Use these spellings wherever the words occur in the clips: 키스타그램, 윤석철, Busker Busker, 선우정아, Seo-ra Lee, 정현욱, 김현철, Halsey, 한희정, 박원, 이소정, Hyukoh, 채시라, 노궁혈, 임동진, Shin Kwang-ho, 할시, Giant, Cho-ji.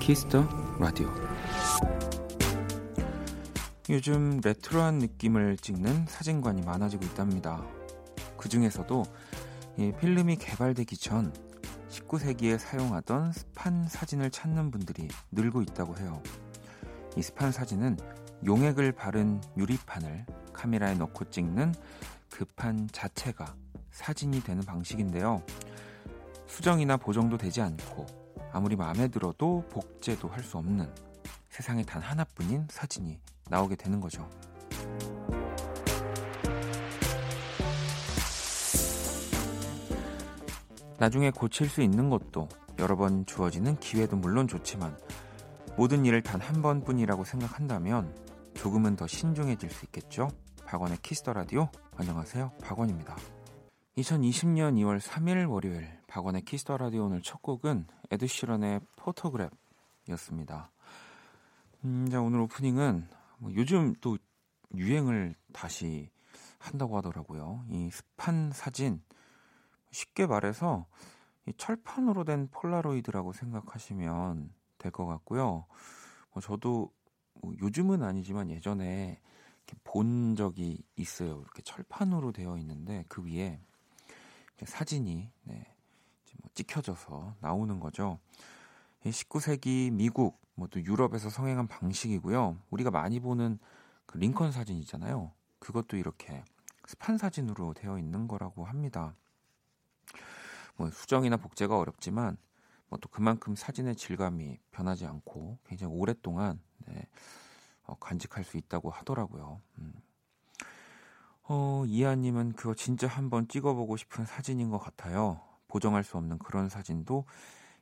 키스터 라디오. 요즘 레트로한 느낌을 찍는 사진관이 많아지고 있답니다. 그 중에서도 필름이 개발되기 전 19세기에 사용하던 스판 사진을 찾는 분들이 늘고 있다고 해요. 이 스판 사진은 용액을 바른 유리판을 카메라에 넣고 찍는 그 판 자체가 사진이 되는 방식인데요. 수정이나 보정도 되지 않고 아무리 마음에 들어도 복제도 할 수 없는 세상에 단 하나뿐인 사진이 나오게 되는 거죠. 나중에 고칠 수 있는 것도 여러 번 주어지는 기회도 물론 좋지만 모든 일을 단 한 번뿐이라고 생각한다면 조금은 더 신중해질 수 있겠죠? 박원의 키스더 라디오. 안녕하세요, 박원입니다. 2020년 2월 3일 월요일 박원의 키스더 라디오. 오늘 첫 곡은 에드시런의 포토그래프였습니다. 자, 오늘 오프닝은 요즘 또 유행을 다시 한다고 하더라고요. 이 스판 사진, 쉽게 말해서 이 철판으로 된 폴라로이드라고 생각하시면 될 것 같고요. 저도 요즘은 아니지만 예전에 본 적이 있어요. 이렇게 철판으로 되어 있는데 그 위에 사진이 찍혀져서 나오는 거죠. 19세기 미국, 또 유럽에서 성행한 방식이고요. 우리가 많이 보는 그 링컨 사진 있잖아요. 그것도 이렇게 스판 사진으로 되어 있는 거라고 합니다. 수정이나 복제가 어렵지만 또 그만큼 사진의 질감이 변하지 않고 굉장히 오랫동안 간직할 수 있다고 하더라고요. 이하님은 그거 진짜 한번 찍어보고 싶은 사진인 것 같아요. 보정할 수 없는 그런 사진도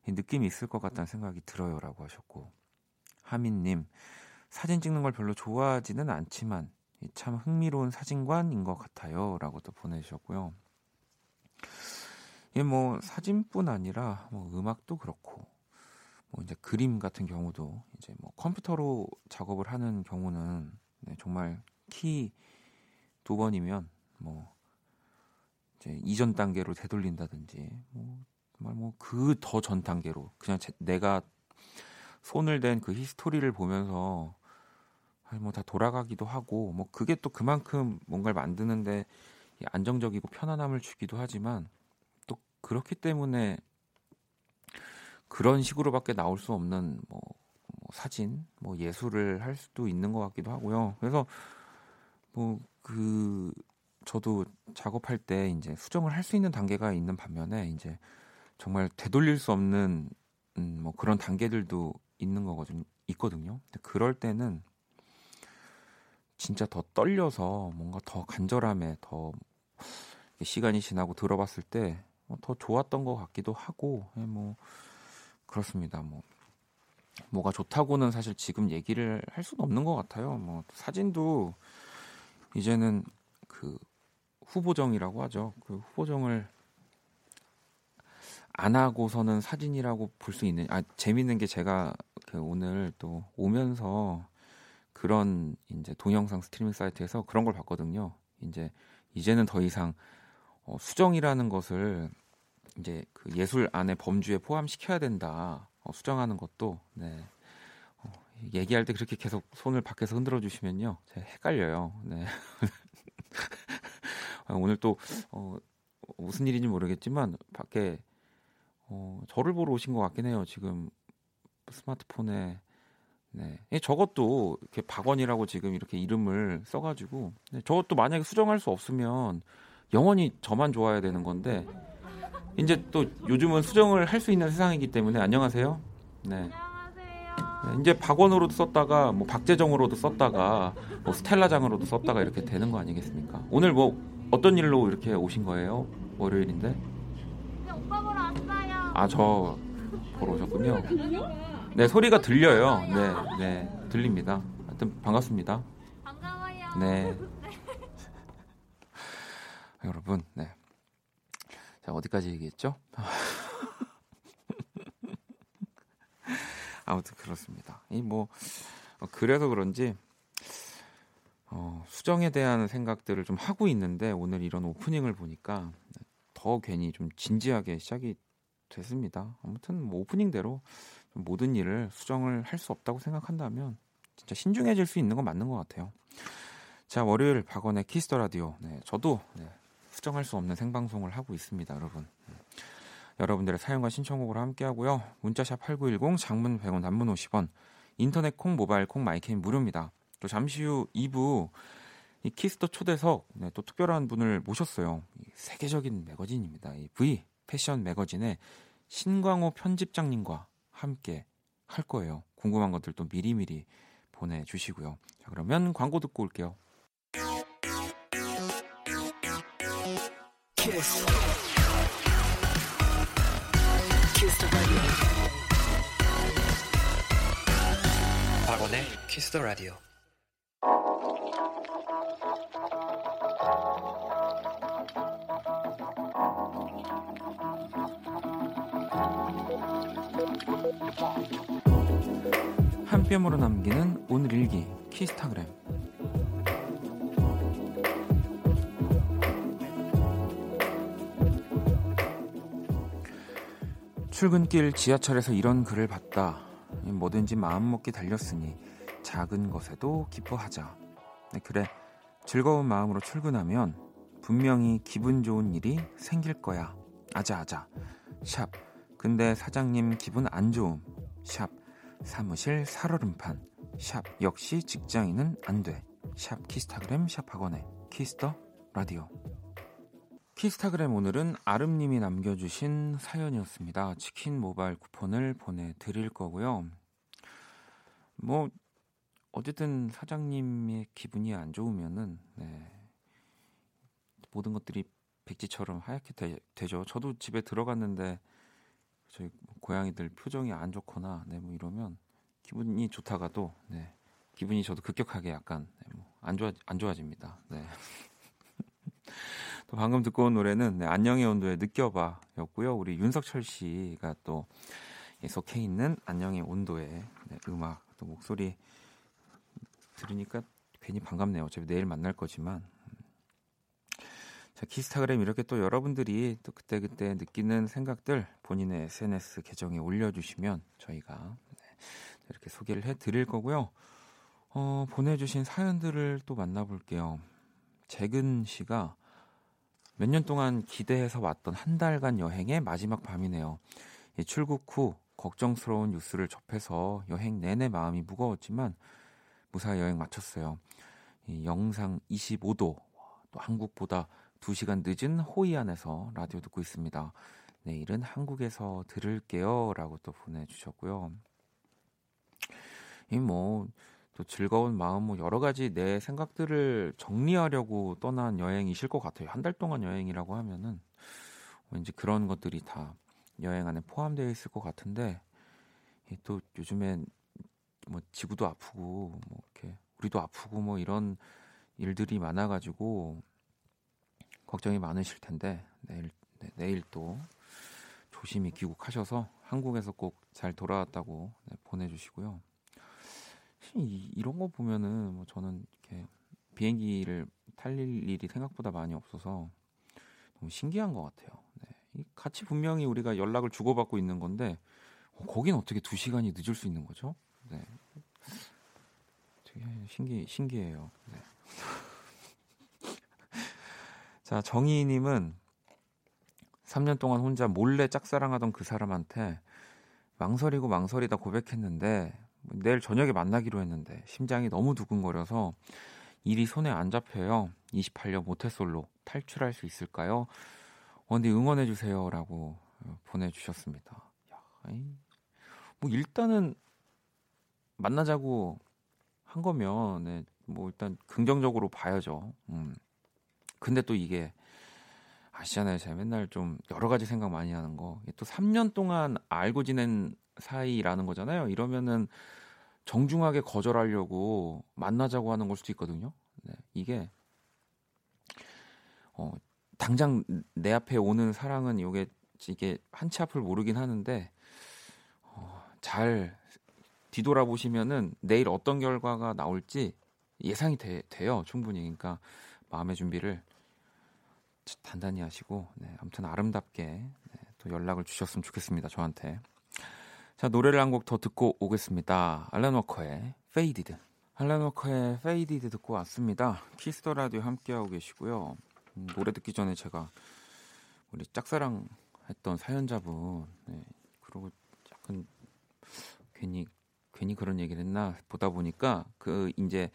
느낌이 있을 것 같다는 생각이 들어요 라고 하셨고, 하민님, 사진 찍는 걸 별로 좋아하지는 않지만 참 흥미로운 사진관인 것 같아요 라고 또 보내주셨고요. 사진뿐 아니라 음악도 그렇고 이제 그림 같은 경우도 이제 컴퓨터로 작업을 하는 경우는 정말 키 2번이면 이제 이전 단계로 되돌린다든지 정말 그 더 전 단계로 그냥 내가 손을 댄 그 히스토리를 보면서 다 돌아가기도 하고 그게 또 그만큼 뭔가를 만드는데 안정적이고 편안함을 주기도 하지만 그렇기 때문에 그런 식으로밖에 나올 수 없는 사진, 예술을 할 수도 있는 것 같기도 하고요. 그래서 저도 작업할 때 이제 수정을 할 수 있는 단계가 있는 반면에 이제 정말 되돌릴 수 없는 그런 단계들도 있는 거거든요. 근데 그럴 때는 진짜 더 떨려서 뭔가 더 간절함에 더 시간이 지나고 들어봤을 때 더 좋았던 것 같기도 하고, 그렇습니다. 뭐가 좋다고는 사실 지금 얘기를 할 수는 없는 것 같아요. 사진도 이제는 그 후보정이라고 하죠. 그 후보정을 안 하고서는 사진이라고 볼 수 있는, 재밌는 게 제가 오늘 또 오면서 그런 이제 동영상 스트리밍 사이트에서 그런 걸 봤거든요. 이제는 더 이상 수정이라는 것을 이제 그 예술 안에 범주에 포함시켜야 된다. 수정하는 것도 얘기할 때 그렇게 계속 손을 밖에서 흔들어 주시면요, 제가 헷갈려요. 네. 오늘 또 무슨 일인지 모르겠지만 밖에 저를 보러 오신 것 같긴 해요. 지금 스마트폰에 저것도 이렇게 박원이라고 지금 이렇게 이름을 써가지고 저것도 만약에 수정할 수 없으면 영원히 저만 좋아야 되는 건데 이제 또 요즘은 수정을 할 수 있는 세상이기 때문에. 안녕하세요. 네. 안녕하세요. 이제 박원으로도 썼다가 박재정으로도 썼다가 스텔라장으로도 썼다가 이렇게 되는 거 아니겠습니까? 오늘 어떤 일로 이렇게 오신 거예요? 월요일인데? 네, 오빠 보러 왔어요. 저 보러 오셨군요. 네, 소리가 들려요. 네, 들립니다. 하여튼 반갑습니다. 반가워요. 네. 여러분, 자, 어디까지 얘기했죠? 아무튼 그렇습니다. 그래서 그런지 수정에 대한 생각들을 좀 하고 있는데 오늘 이런 오프닝을 보니까 더 괜히 좀 진지하게 시작이 됐습니다. 아무튼 뭐 오프닝대로 모든 일을 수정을 할 수 없다고 생각한다면 진짜 신중해질 수 있는 건 맞는 것 같아요. 자, 월요일 박원의 키스 더 라디오. 네, 저도 수정할 수 없는 생방송을 하고 있습니다, 여러분. 여러분들의 사연과 신청곡으로 함께하고요. 문자샵 8910, 장문 100원, 단문 50원, 인터넷 콩, 모바일 콩, 마이캠 무료입니다. 또 잠시 후 2부 이 키스 더 초대석, 네, 또 특별한 분을 모셨어요. 세계적인 매거진입니다. 이 V 패션 매거진의 신광호 편집장님과 함께 할 거예요. 궁금한 것들도 미리미리 보내주시고요. 자, 그러면 광고 듣고 올게요. 키스. 키스 더 라디오. 박원의 키스 더 라디오. 한 뼘으로 남기는 오늘 일기 키스타그램. 출근길 지하철에서 이런 글을 봤다. 뭐든지 마음먹기 달렸으니 작은 것에도 기뻐하자. 그래, 즐거운 마음으로 출근하면 분명히 기분 좋은 일이 생길 거야. 아자아자. 샵 근데 사장님 기분 안 좋음. 샵 사무실 살얼음판. 샵 역시 직장인은 안 돼. 샵 키스타그램. 샵 학원의 키스더 라디오. 키스타그램 오늘은 아름님이 남겨주신 사연이었습니다. 치킨 모바일 쿠폰을 보내드릴 거고요. 뭐 어쨌든 사장님의 기분이 안 좋으면은 네, 모든 것들이 백지처럼 하얗게 되죠. 저도 집에 들어갔는데 저희 고양이들 표정이 안 좋거나 네, 뭐 이러면 기분이 좋다가도 네, 기분이 저도 급격하게 약간 네, 뭐 안 좋아집니다. 네. 또 방금 듣고 온 노래는 네, 안녕의 온도에 느껴봐였고요. 우리 윤석철 씨가 또 속해 있는 안녕의 온도의 네, 음악 또 목소리 들으니까 괜히 반갑네요. 어차피 내일 만날 거지만. 자, 키스타그램 이렇게 또 여러분들이 또 그때그때 느끼는 생각들 본인의 SNS 계정에 올려주시면 저희가 네, 이렇게 소개를 해드릴 거고요. 보내주신 사연들을 또 만나볼게요. 재근 씨가 몇 년 동안 기대해서 왔던 한 달간 여행의 마지막 밤이네요. 예, 출국 후 걱정스러운 뉴스를 접해서 여행 내내 마음이 무거웠지만 무사히 여행 마쳤어요. 예, 영상 25도, 또 한국보다 2시간 늦은 호이 안에서 라디오 듣고 있습니다. 내일은 한국에서 들을게요 라고 또 보내주셨고요. 이 뭐 또 즐거운 마음 뭐 여러 가지 내 생각들을 정리하려고 떠난 여행이실 것 같아요. 한 달 동안 여행이라고 하면은 왠지 그런 것들이 다 여행 안에 포함되어 있을 것 같은데 또 요즘엔 뭐 지구도 아프고 뭐 이렇게 우리도 아프고 뭐 이런 일들이 많아가지고 걱정이 많으실 텐데 내일 또 조심히 귀국하셔서 한국에서 꼭 잘 돌아왔다고 네, 보내주시고요. 이런 거 보면은 뭐 저는 이렇게 비행기를 탈 일이 생각보다 많이 없어서 너무 신기한 것 같아요. 네, 같이 분명히 우리가 연락을 주고받고 있는 건데 거긴 어떻게 2시간이 늦을 수 있는 거죠? 네, 되게 신기해요. 네. 자, 정희님은 3년 동안 혼자 몰래 짝사랑하던 그 사람한테 망설이고 망설이다 고백했는데 내일 저녁에 만나기로 했는데 심장이 너무 두근거려서 일이 손에 안 잡혀요. 28년 모태솔로 탈출할 수 있을까요? 근데 응원해주세요 라고 보내주셨습니다. 뭐 일단은 만나자고 한 거면 네, 뭐 일단 긍정적으로 봐야죠. 근데 또 이게 아시잖아요. 제가 맨날 좀 여러 가지 생각 많이 하는 거. 또 3년 동안 알고 지낸 사이라는 거잖아요. 이러면은 정중하게 거절하려고 만나자고 하는 걸 수도 있거든요. 네, 이게 당장 내 앞에 오는 사랑은 이게 한 치 앞을 모르긴 하는데 잘 뒤돌아보시면은 내일 어떤 결과가 나올지 예상이 돼요. 충분히. 그러니까 마음의 준비를 단단히 하시고, 네, 아무튼 아름답게 네, 또 연락을 주셨으면 좋겠습니다. 저한테. 자, 노래를 한 곡 더 듣고 오겠습니다. 알란 워커의 페이디드. 알란 워커의 페이디드 듣고 왔습니다. 키스 더 라디오 함께하고 계시고요. 노래 듣기 전에 제가 우리 짝사랑 했던 사연자분, 네, 그러고 약간 괜히 그런 얘기를 했나 보다 보니까 그 이제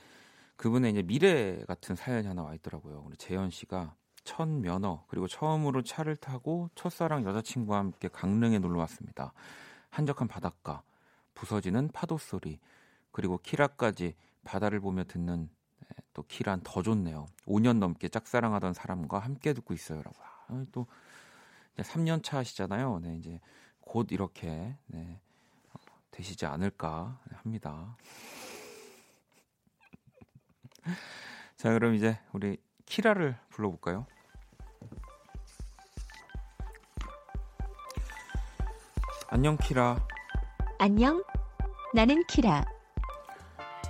그분의 이제 미래 같은 사연이 하나 와 있더라고요. 우리 재현 씨가 첫 면허 그리고 처음으로 차를 타고 첫사랑 여자친구와 함께 강릉에 놀러 왔습니다. 한적한 바닷가, 부서지는 파도 소리, 그리고 키라까지 바다를 보며 듣는 또 키란 더 좋네요. 5년 넘게 짝사랑하던 사람과 함께 듣고 있어요라고. 아, 또 3년 차시잖아요. 네, 이제 곧 이렇게 네, 되시지 않을까 합니다. 자, 그럼 이제 우리 키라를 불러볼까요? 안녕 키라. 안녕, 나는 키라.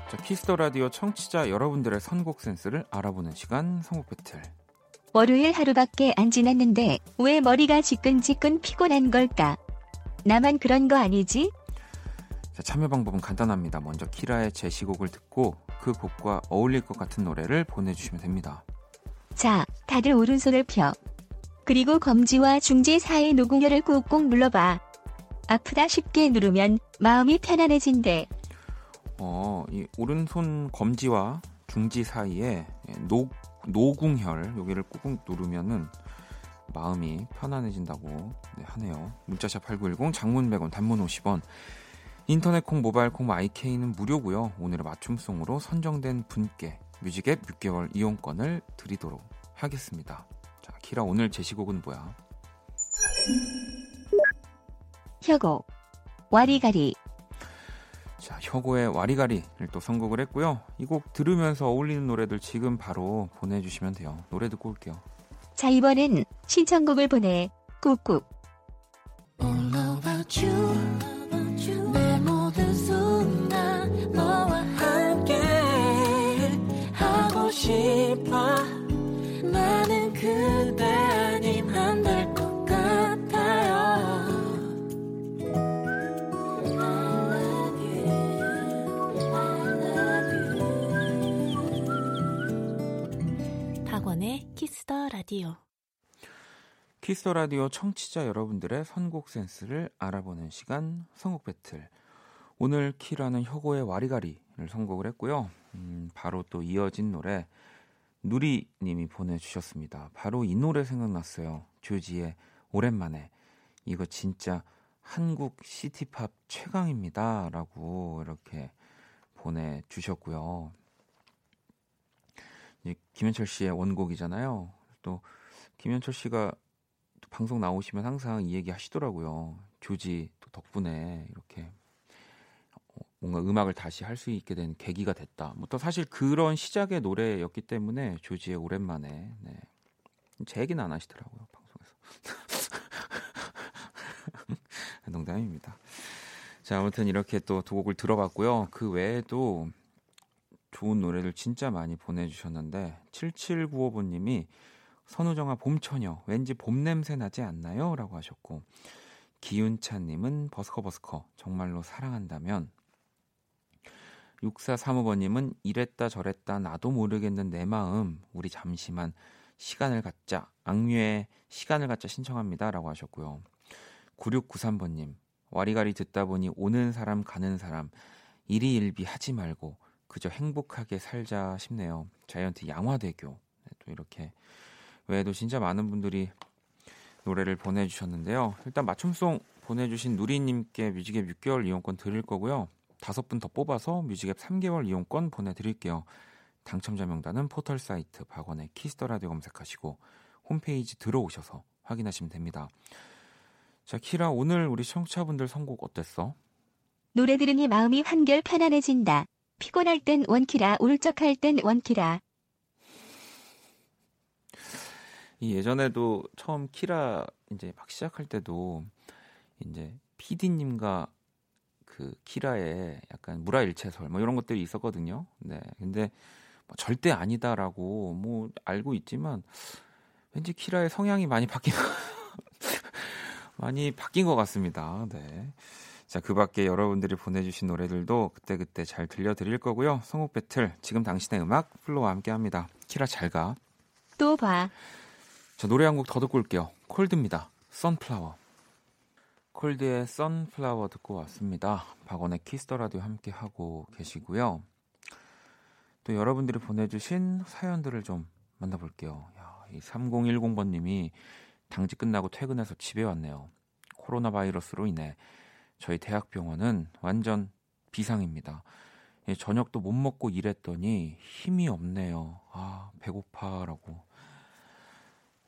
자, 키스 더 라디오 청취자 여러분들의 선곡 센스를 알아보는 시간, 선곡 배틀. 월요일 하루밖에 안 지났는데 왜 머리가 지끈지끈 피곤한 걸까? 나만 그런 거 아니지? 자, 참여 방법은 간단합니다. 먼저 키라의 제시곡을 듣고 그 곡과 어울릴 것 같은 노래를 보내주시면 됩니다. 자, 다들 오른손을 펴. 그리고 검지와 중지 사이 노궁혈을 꾹꾹 눌러봐. 아프다 쉽게 누르면 마음이 편안해진대. 이 오른손 검지와 중지 사이에 노궁혈 여기를 꾹꾹 누르면은 마음이 편안해진다고 네, 하네요. 문자샵 8910, 장문 100원, 단문 50원. 인터넷 콩, 모바일 콩, IK는 무료고요. 오늘의 맞춤송으로 선정된 분께 뮤직앱 6개월 이용권을 드리도록 하겠습니다. 자, 키라 오늘 제시곡은 뭐야? 혁오, 와리가리. 자, 혁오의 와리가리를 또 선곡을 했고요. 이 곡 들으면서 어울리는 노래들 지금 바로 보내주시면 돼요. 노래 듣고 올게요. 자, 이번엔 신청곡을 보내. 꾹꾹. All about you. 나는 그대 아님 안 될 것 같아요. I love you, I love you. 박원의 키스 더 라디오. 키스 더 라디오 청취자 여러분들의 선곡 센스를 알아보는 시간, 선곡 배틀. 오늘 키라는 혁오의 와리가리를 선곡을 했고요. 바로 또 이어진 노래 누리님이 보내주셨습니다. 바로 이 노래 생각났어요. 조지의 오랜만에. 이거 진짜 한국 시티팝 최강입니다. 라고 이렇게 보내주셨고요. 김현철 씨의 원곡이잖아요. 또 김현철 씨가 또 방송 나오시면 항상 이 얘기 하시더라고요. 조지 또 덕분에 이렇게 뭔가 음악을 다시 할 수 있게 된 계기가 됐다. 뭐 또 사실 그런 시작의 노래였기 때문에 조지의 오랜만에 네. 제 얘기는 안 하시더라고요 방송에서. 농담입니다. 자, 아무튼 이렇게 또 두 곡을 들어봤고요. 그 외에도 좋은 노래를 진짜 많이 보내주셨는데 7795번님이 선우정아 봄처녀 왠지 봄 냄새 나지 않나요? 라고 하셨고, 기윤차님은 버스커버스커 정말로 사랑한다면, 6435번님은 이랬다 저랬다 나도 모르겠는 내 마음 우리 잠시만 시간을 갖자, 악뮤의 시간을 갖자 신청합니다. 라고 하셨고요. 9693번님 와리가리 듣다 보니 오는 사람 가는 사람 일희일비 하지 말고 그저 행복하게 살자 싶네요. 자이언트 양화대교. 또 이렇게 외에도 진짜 많은 분들이 노래를 보내주셨는데요. 일단 맞춤송 보내주신 누리님께 뮤직앱 6개월 이용권 드릴 거고요. 5분 더 뽑아서 뮤직앱 3개월 이용권 보내드릴게요. 당첨자 명단은 포털 사이트 박원의 키스더라디오 검색하시고 홈페이지 들어오셔서 확인하시면 됩니다. 자, 키라 오늘 우리 청취자분들 선곡 어땠어? 노래 들으니 마음이 한결 편안해진다. 피곤할 땐 원키라, 울적할 땐 원키라. 예전에도 처음 키라 이제 막 시작할 때도 이제 PD님과 그 키라의 약간 무라일체설 뭐 이런 것들이 있었거든요. 네, 근데 뭐 절대 아니다라고 뭐 알고 있지만 왠지 키라의 성향이 많이 바뀐 것 같습니다. 네. 자, 그 밖에 여러분들이 보내주신 노래들도 그때그때 잘 들려드릴 거고요. 선곡 배틀, 지금 당신의 음악, 플로와 함께합니다. 키라 잘 가. 또 봐. 자, 노래 한 곡 더 듣고 올게요. 콜드입니다. 선플라워. 콜드의 선플라워 듣고 왔습니다. 박원의 키스더라디오 함께하고 계시고요. 또 여러분들이 보내주신 사연들을 좀 만나볼게요. 야, 이 3010번님이 당직 끝나고 퇴근해서 집에 왔네요. 코로나 바이러스로 인해 저희 대학병원은 완전 비상입니다. 예, 저녁도 못 먹고 일했더니 힘이 없네요. 아, 배고파라고.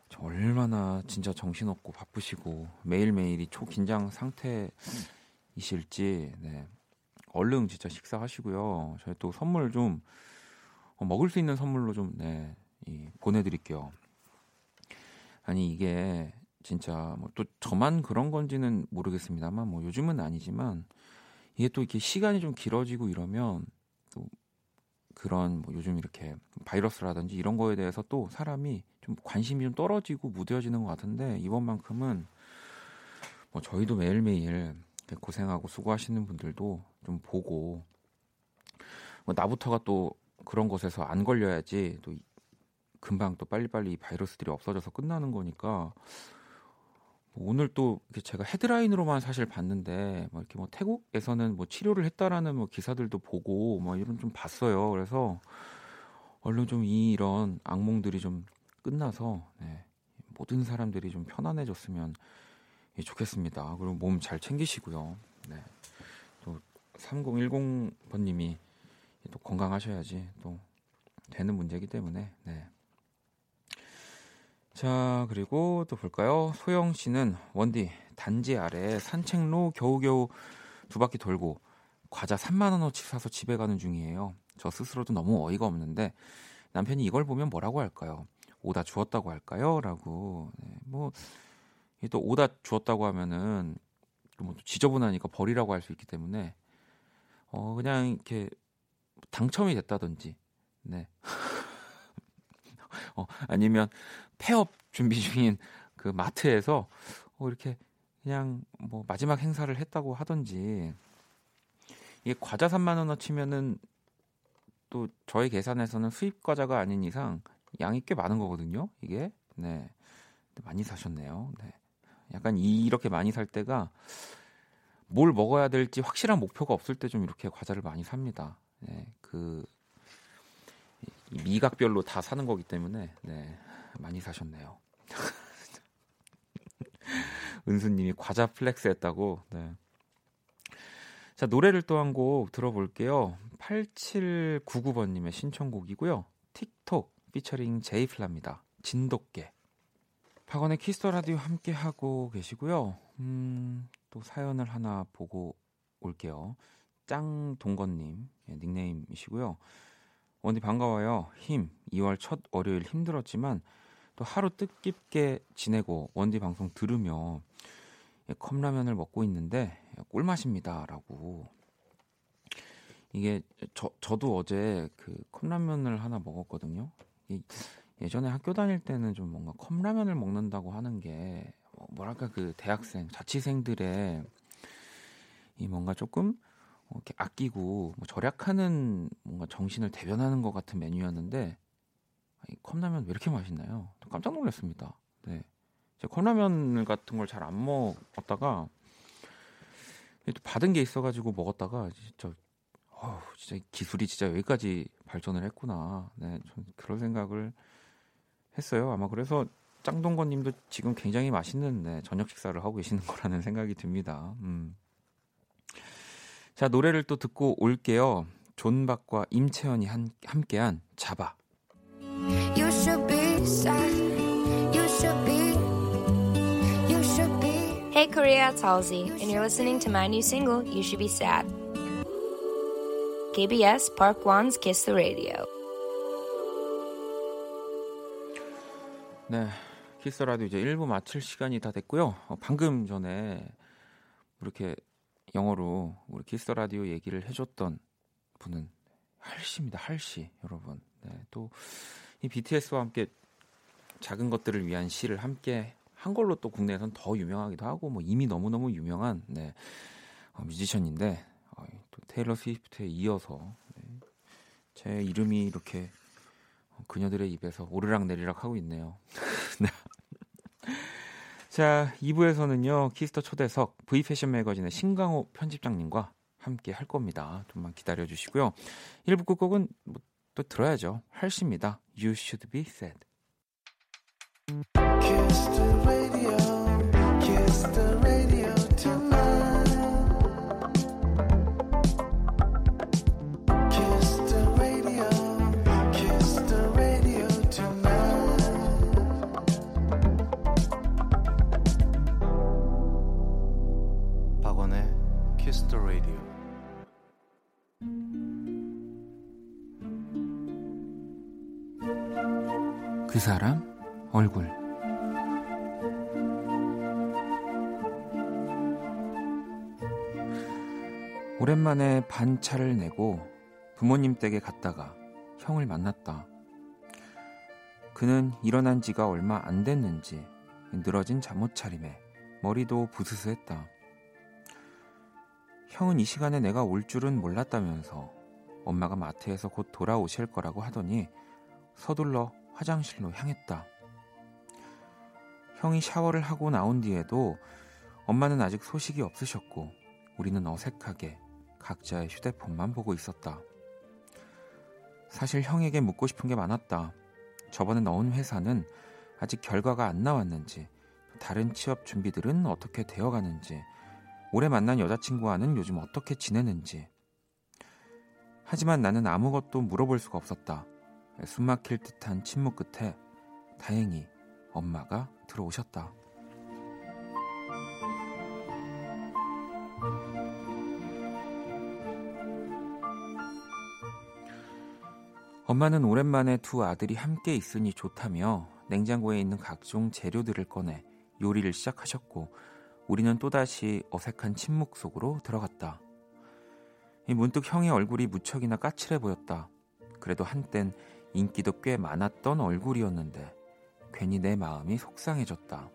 저 얼마나 진짜 정신없고 바쁘시고 매일매일이 초긴장 상태이실지. 네. 얼른 진짜 식사하시고요. 저희 또 선물 좀 먹을 수 있는 선물로 좀 네, 이, 보내드릴게요. 아니 이게 진짜 뭐 또 저만 그런 건지는 모르겠습니다만 뭐 요즘은 아니지만 이게 또 이렇게 시간이 좀 길어지고 이러면 또 그런 뭐 요즘 이렇게 바이러스라든지 이런 거에 대해서 또 사람이 좀 관심이 좀 떨어지고 무뎌지는 것 같은데 이번만큼은 뭐 저희도 매일매일 고생하고 수고하시는 분들도 좀 보고 뭐 나부터가 또 그런 것에서 안 걸려야지 또 금방 또 빨리빨리 이 바이러스들이 없어져서 끝나는 거니까 뭐 오늘 또 제가 헤드라인으로만 사실 봤는데 뭐 이렇게 뭐 태국에서는 뭐 치료를 했다라는 뭐 기사들도 보고 뭐 이런 좀 봤어요. 그래서 얼른 좀 이런 악몽들이 좀 끝나서 네, 모든 사람들이 좀 편안해졌으면 좋겠습니다. 그리고 몸 잘 챙기시고요. 네. 또 3010번님이 또 건강하셔야지 또 되는 문제이기 때문에. 네. 자, 그리고 또 볼까요? 소영 씨는 원디 단지 아래 산책로 겨우겨우 2바퀴 돌고 과자 3만원어치 사서 집에 가는 중이에요. 저 스스로도 너무 어이가 없는데 남편이 이걸 보면 뭐라고 할까요? 오다 주웠다고 할까요? 라고. 네, 뭐 또 오다 주웠다고 하면은 뭐 지저분하니까 버리라고 할 수 있기 때문에 그냥 이렇게 당첨이 됐다든지 네. 아니면 폐업 준비 중인 그 마트에서 이렇게 그냥 뭐 마지막 행사를 했다고 하던지. 이게 과자 3만 원어 치면은 또 저희 계산에서는 수입 과자가 아닌 이상 양이 꽤 많은 거거든요. 이게 네 많이 사셨네요. 네. 약간 이렇게 많이 살 때가 뭘 먹어야 될지 확실한 목표가 없을 때 좀 이렇게 과자를 많이 삽니다. 네, 그 미각별로 다 사는 거기 때문에 네, 많이 사셨네요. 은수님이 과자 플렉스 했다고. 네. 자, 노래를 또 한 곡 들어볼게요. 8799번님의 신청곡이고요. 틱톡 피처링 제이플라입니다. 진돗개. 박원의 키스터 라디오 함께 하고 계시고요. 또 사연을 하나 보고 올게요. 짱동건님 닉네임이시고요. 원디 반가워요. 힘 2월 첫 월요일 힘들었지만 또 하루 뜻깊게 지내고 원디 방송 들으며 컵라면을 먹고 있는데 꿀맛입니다라고. 이게 저도 어제 그 컵라면을 하나 먹었거든요. 예전에 학교 다닐 때는 좀 뭔가 컵라면을 먹는다고 하는 게 뭐랄까 그 대학생 자취생들의 이 뭔가 조금 이렇게 아끼고 뭐 절약하는 뭔가 정신을 대변하는 것 같은 메뉴였는데 컵라면 왜 이렇게 맛있나요? 깜짝 놀랐습니다. 네, 제가 컵라면 같은 걸 잘 안 먹었다가 또 받은 게 있어가지고 먹었다가 진짜 기술이 진짜 여기까지 발전을 했구나. 네, 전 그런 생각을 했어요. 아마 그래서 짱동건님도 지금 굉장히 맛있는 네, 저녁 식사를 하고 계시는 거라는 생각이 듭니다. 자, 노래를 또 듣고 올게요. 존박과 임채연이 함께한 잡아. Hey Korea, it's Halsey, and you're listening to my new single, You Should Be Sad. KBS Park 1's Kiss the Radio. 네, 키스 라디오 이제 1부 마칠 시간이 다 됐고요. 방금 전에 이렇게 영어로 우리 키스 라디오 얘기를 해줬던 분은 할시입니다. 할시 여러분. 네, 또 이 BTS와 함께 작은 것들을 위한 시를 함께 한 걸로 또 국내에선 더 유명하기도 하고 뭐 이미 너무너무 유명한 뮤지션인데 또 테일러 스위프트에 이어서 제 이름이 이렇게 그녀들의 입에서 오르락 내리락 하고 있네요. 자, 2부에서는요. 키스터 초대석 V 패션 매거진의 신광호 편집장님과 함께 할 겁니다. 좀만 기다려 주시고요. 1부 끝곡은 뭐 또 들어야죠. 할시입니다. You should be sad. Kiss the radio, kiss the radio tonight. Kiss the radio, kiss the radio tonight. 박원의 Kiss the Radio. 그 사람 얼굴. 오랜만에 반차를 내고 부모님 댁에 갔다가 형을 만났다. 그는 일어난 지가 얼마 안 됐는지 늘어진 잠옷차림에 머리도 부스스했다. 형은 이 시간에 내가 올 줄은 몰랐다면서 엄마가 마트에서 곧 돌아오실 거라고 하더니 서둘러 화장실로 향했다. 형이 샤워를 하고 나온 뒤에도 엄마는 아직 소식이 없으셨고 우리는 어색하게 각자의 휴대폰만 보고 있었다. 사실 형에게 묻고 싶은 게 많았다. 저번에 넣은 회사는 아직 결과가 안 나왔는지, 다른 취업 준비들은 어떻게 되어가는지, 올해 만난 여자친구와는 요즘 어떻게 지내는지. 하지만 나는 아무것도 물어볼 수가 없었다. 숨막힐 듯한 침묵 끝에 다행히 엄마가 들어오셨다. 엄마는 오랜만에 두 아들이 함께 있으니 좋다며 냉장고에 있는 각종 재료들을 꺼내 요리를 시작하셨고 우리는 또다시 어색한 침묵 속으로 들어갔다. 문득 형의 얼굴이 무척이나 까칠해 보였다. 그래도 한땐 인기도 꽤 많았던 얼굴이었는데 괜히 내 마음이 속상해졌다.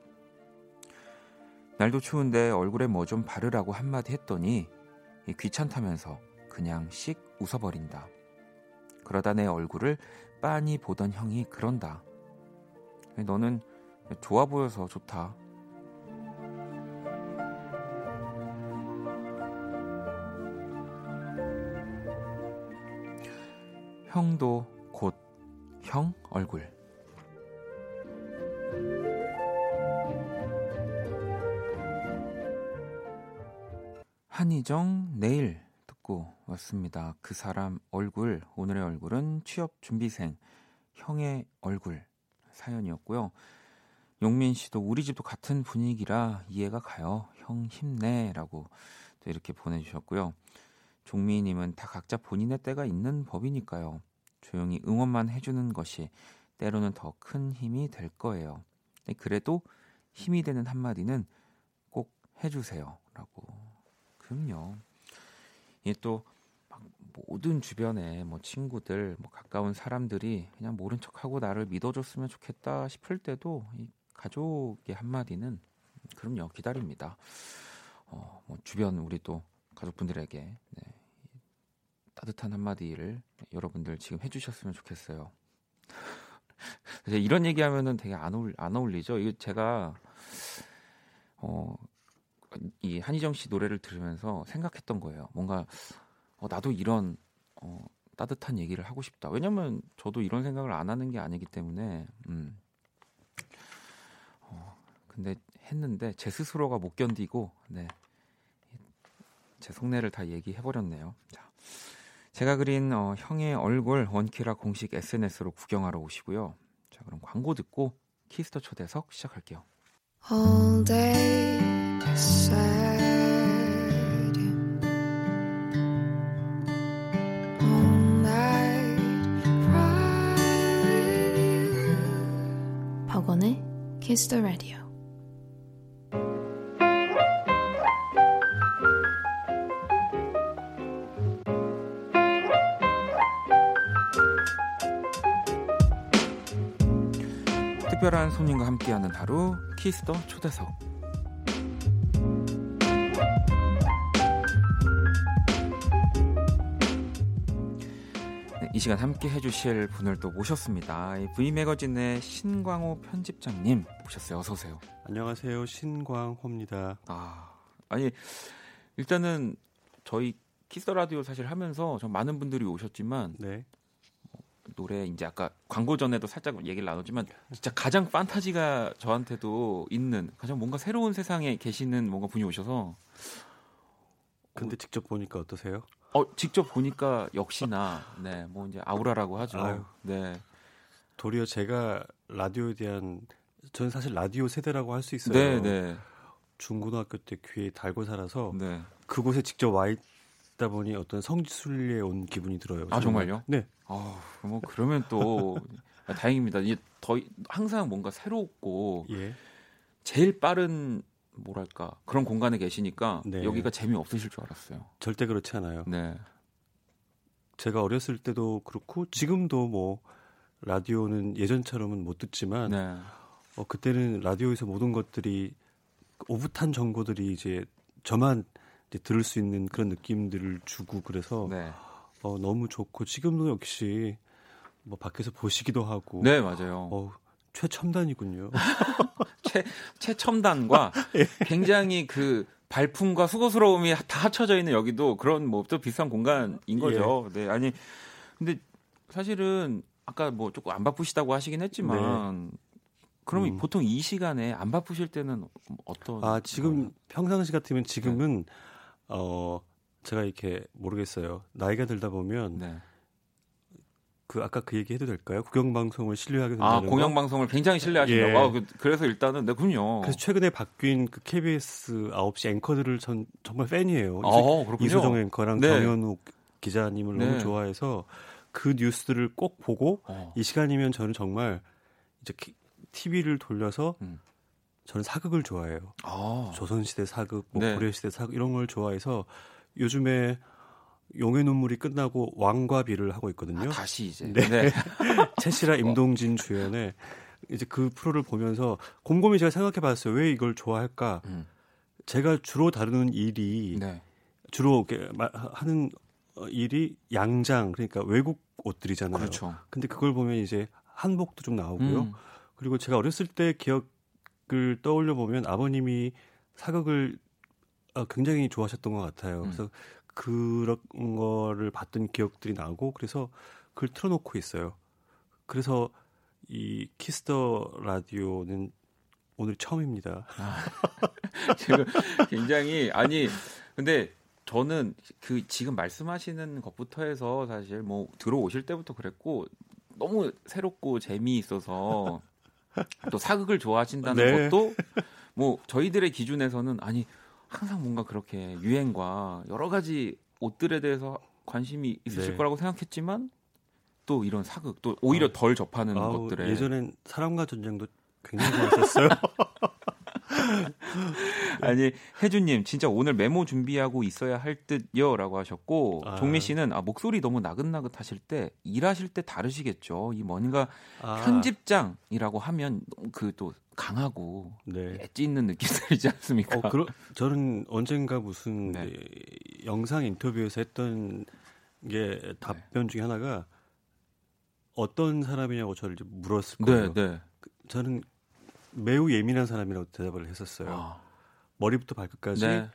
날도 추운데 얼굴에 뭐 좀 바르라고 한마디 했더니 귀찮다면서 그냥 씩 웃어버린다. 그러다 내 얼굴을 빤히 보던 형이 그런다. 너는 좋아 보여서 좋다. 형도 곧 형 얼굴. 한희정 내일 듣고 왔습니다. 그 사람 얼굴. 오늘의 얼굴은 취업준비생 형의 얼굴 사연이었고요. 용민씨도 우리 집도 같은 분위기라 이해가 가요. 형 힘내라고 또 이렇게 보내주셨고요. 종미님은 다 각자 본인의 때가 있는 법이니까요. 조용히 응원만 해주는 것이 때로는 더 큰 힘이 될 거예요. 그래도 힘이 되는 한마디는 꼭 해주세요 라고. 그럼요. 이게 또 막 모든 주변에 뭐 친구들, 뭐 가까운 사람들이 그냥 모른 척하고 나를 믿어줬으면 좋겠다 싶을 때도 이 가족의 한마디는 그럼요 기다립니다. 뭐 주변 우리 또 가족분들에게 따뜻한 한마디를 여러분들 지금 해주셨으면 좋겠어요. 이런 얘기하면은 되게 안 어울리죠. 이거 제가 이 한희정 씨 노래를 들으면서 생각했던 거예요. 뭔가 나도 이런 따뜻한 얘기를 하고 싶다. 왜냐면 저도 이런 생각을 안 하는 게 아니기 때문에. 근데 했는데 제 스스로가 못 견디고 제 속내를 다 얘기해버렸네요. 자, 제가 그린 형의 얼굴 원키라 공식 SNS로 구경하러 오시고요. 자, 그럼 광고 듣고 키스터 초대석 시작할게요. All day sad. All night pride. 박원의 Kiss the Radio. 특별한 손님과 함께하는 하루 키스 더 초대석. 네, 이 시간 함께 해주실 분을 또 모셨습니다. V매거진의 신광호 편집장님 모셨어요. 어서 오세요. 안녕하세요. 신광호입니다. 아니 일단은 저희 키스 더 라디오 사실 하면서 좀 많은 분들이 오셨지만 네. 노래 이제 아까 광고 전에도 살짝 얘기를 나눴지만 진짜 가장 판타지가 저한테도 있는 가장 뭔가 새로운 세상에 계시는 뭔가 분이 오셔서 근데 직접 보니까 어떠세요? 직접 보니까 역시나 네, 뭐 이제 아우라라고 하죠. 아유, 네. 도리어 제가 라디오에 대한 저는 사실 라디오 세대라고 할 수 있어요. 네, 네. 중고등학교 때 귀에 달고 살아서 네. 그곳에 직접 와 있다 보니 어떤 성지순례에 온 기분이 들어요. 아 정말요? 네. 뭐 그러면 또 다행입니다. 이게 더 항상 뭔가 새롭고 예. 제일 빠른 뭐랄까 그런 공간에 계시니까 네. 여기가 재미 없으실 줄 알았어요. 절대 그렇지 않아요. 네. 제가 어렸을 때도 그렇고 지금도 뭐 라디오는 예전처럼은 못 듣지만 네. 그때는 라디오에서 모든 것들이 오붓한 정보들이 이제 저만 이제 들을 수 있는 그런 느낌들을 주고 그래서 네. 너무 좋고 지금도 역시 뭐 밖에서 보시기도 하고 네 맞아요. 최첨단이군요. 최첨단과 예. 굉장히 그 발품과 수고스러움이 다 합쳐져 있는 여기도 그런 뭐 또 비슷한 공간인 거죠. 예. 네 아니 근데 사실은 아까 뭐 조금 안 바쁘시다고 하시긴 했지만. 네. 그러면 보통 이 시간에 안 바쁘실 때는 어떤? 지금 평상시 같으면 지금은 네. 제가 이렇게 모르겠어요. 나이가 들다 보면 네. 그 아까 그 얘기 해도 될까요? 공영방송을 신뢰하게 된다는 거. 공영방송을 굉장히 신뢰하신다고. 예. 그래서 일단은 그럼요. 그래서 최근에 바뀐 그 KBS 9시 앵커들을 전 정말 팬이에요. 이소정 앵커랑 네. 정현욱 기자님을 네. 너무 좋아해서 그 뉴스들을 꼭 보고 이 시간이면 저는 정말 이제. TV를 돌려서 저는 사극을 좋아해요. 조선시대 사극, 뭐 네. 고려시대 사극 이런 걸 좋아해서 요즘에 용의 눈물이 끝나고 왕과 비를 하고 있거든요. 다시 이제. 네. 네. 채시라 임동진 주연의 이제 그 프로를 보면서 곰곰이 제가 생각해봤어요. 왜 이걸 좋아할까? 제가 주로 다루는 일이 네. 주로 하는 일이 양장 그러니까 외국 옷들이잖아요. 그렇죠. 근데 그걸 보면 이제 한복도 좀 나오고요. 그리고 제가 어렸을 때 기억을 떠올려 보면 아버님이 사극을 굉장히 좋아하셨던 것 같아요. 그래서 그런 거를 봤던 기억들이 나고 그래서 그걸 틀어놓고 있어요. 그래서 이 키스 더 라디오는 오늘 처음입니다. 지금 굉장히 근데 저는 그 지금 말씀하시는 것부터 해서 사실 뭐 들어오실 때부터 그랬고 너무 새롭고 재미있어서. 또 사극을 좋아하신다는 네. 것도 뭐 저희들의 기준에서는 항상 뭔가 그렇게 유행과 여러 가지 옷들에 대해서 관심이 있으실 네. 거라고 생각했지만 또 이런 사극 또 오히려 덜 접하는 것들에 예전엔 사람과 전쟁도 굉장히 좋았었어요. 혜준님 진짜 오늘 메모 준비하고 있어야 할 듯요 라고 하셨고 종민씨는 목소리 너무 나긋나긋하실 때 일하실 때 다르시겠죠. 이 뭔가 편집장이라고 하면 그 또 강하고 네. 엣지 있는 느낌 들지 않습니까? 저는 언젠가 무슨 네. 영상 인터뷰에서 했던 게 답변 중에 하나가 어떤 사람이냐고 저를 물었을 거예요. 네, 네. 저는 매우 예민한 사람이라고 대답을 했었어요. 머리부터 발끝까지 네.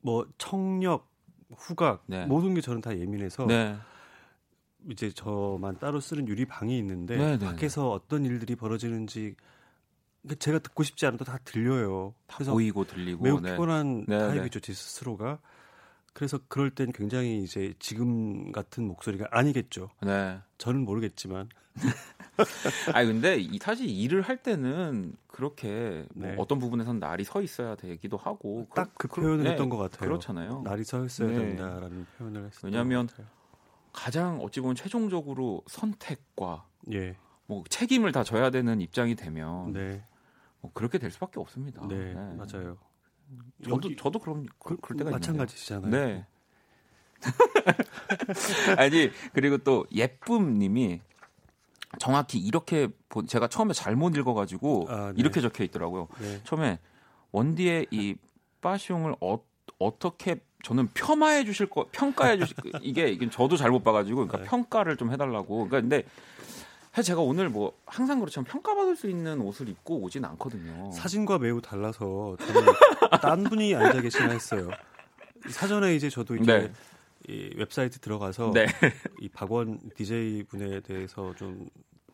뭐 청력, 후각 네. 모든 게 저는 다 예민해서 네. 이제 저만 따로 쓰는 유리방이 있는데 네, 네, 밖에서 네. 어떤 일들이 벌어지는지 제가 듣고 싶지 않아도 다 들려요. 다 보이고 들리고 매우 네. 피곤한 네, 타입이죠. 제 스스로가. 그래서 그럴 땐 굉장히 이제 지금 같은 목소리가 아니겠죠. 네. 저는 모르겠지만. 근데 사실 일을 할 때는 그렇게 네. 뭐 어떤 부분에선 날이 서 있어야 되기도 하고. 딱 그 표현을 했던 것 같아요. 그렇잖아요. 날이 서 있어야 네. 된다라는 표현을 했어요. 왜냐하면 가장 어찌 보면 최종적으로 선택과 예. 뭐 책임을 다 져야 되는 입장이 되면 네. 뭐 그렇게 될 수밖에 없습니다. 네, 네. 맞아요. 저도 그럼 그럴 때가 마찬가지시잖아요. 네. 그리고 또 예쁨님이 정확히 이렇게 제가 처음에 잘못 읽어가지고 아, 네. 이렇게 적혀 있더라고요. 네. 처음에 원디의 이 빠시옹을 어떻게 저는 평가해 주실 이게 저도 잘못 봐가지고 그러니까 네. 평가를 좀 해달라고. 그러니까 근데 제가 오늘 뭐 항상 그렇지만 평가받을 수 있는 옷을 입고 오진 않거든요. 사진과 매우 달라서 저는 딴 분이 앉아 계시나 했어요. 사전에 이제 저도 이제 네. 이 웹사이트 들어가서 네. 이 박원 DJ 분에 대해서 좀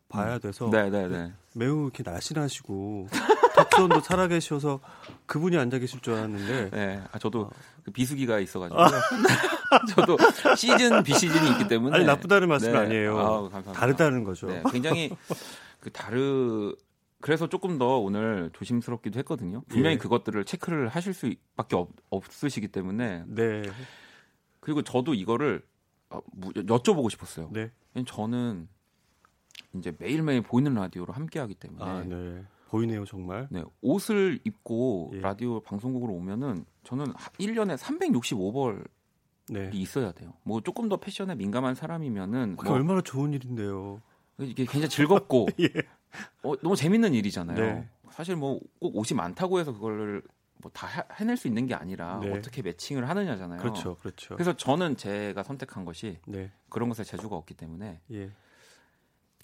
봐야 돼서 네. 매우 이렇게 날씬하시고 덕선도 살아계셔서 그분이 앉아 계실 줄 알았는데 네, 저도 그 비수기가 있어가지고 저도 시즌 비시즌이 있기 때문에 아니 나쁘다는 말씀 네. 아니에요. 아우, 감사합니다. 다르다는 거죠. 네, 굉장히 그래서 조금 더 오늘 조심스럽기도 했거든요. 분명히 예. 그것들을 체크를 하실 수밖에 없으시기 때문에 네. 그리고 저도 이거를 여쭤보고 싶었어요. 네. 저는 이제 매일매일 보이는 라디오로 함께하기 때문에 아, 네. 보이네요 정말. 네, 옷을 입고 예. 라디오 방송국으로 오면은 저는 1년에 365벌이 네. 있어야 돼요. 뭐 조금 더 패션에 민감한 사람이면은 그게 뭐, 얼마나 좋은 일인데요. 이게 굉장히 즐겁고 예. 너무 재밌는 일이잖아요. 네. 사실 뭐 꼭 옷이 많다고 해서 그걸 뭐 다 해낼 수 있는 게 아니라 네. 어떻게 매칭을 하느냐잖아요. 그렇죠. 그래서 저는 제가 선택한 것이 네. 그런 것에 재주가 없기 때문에 예.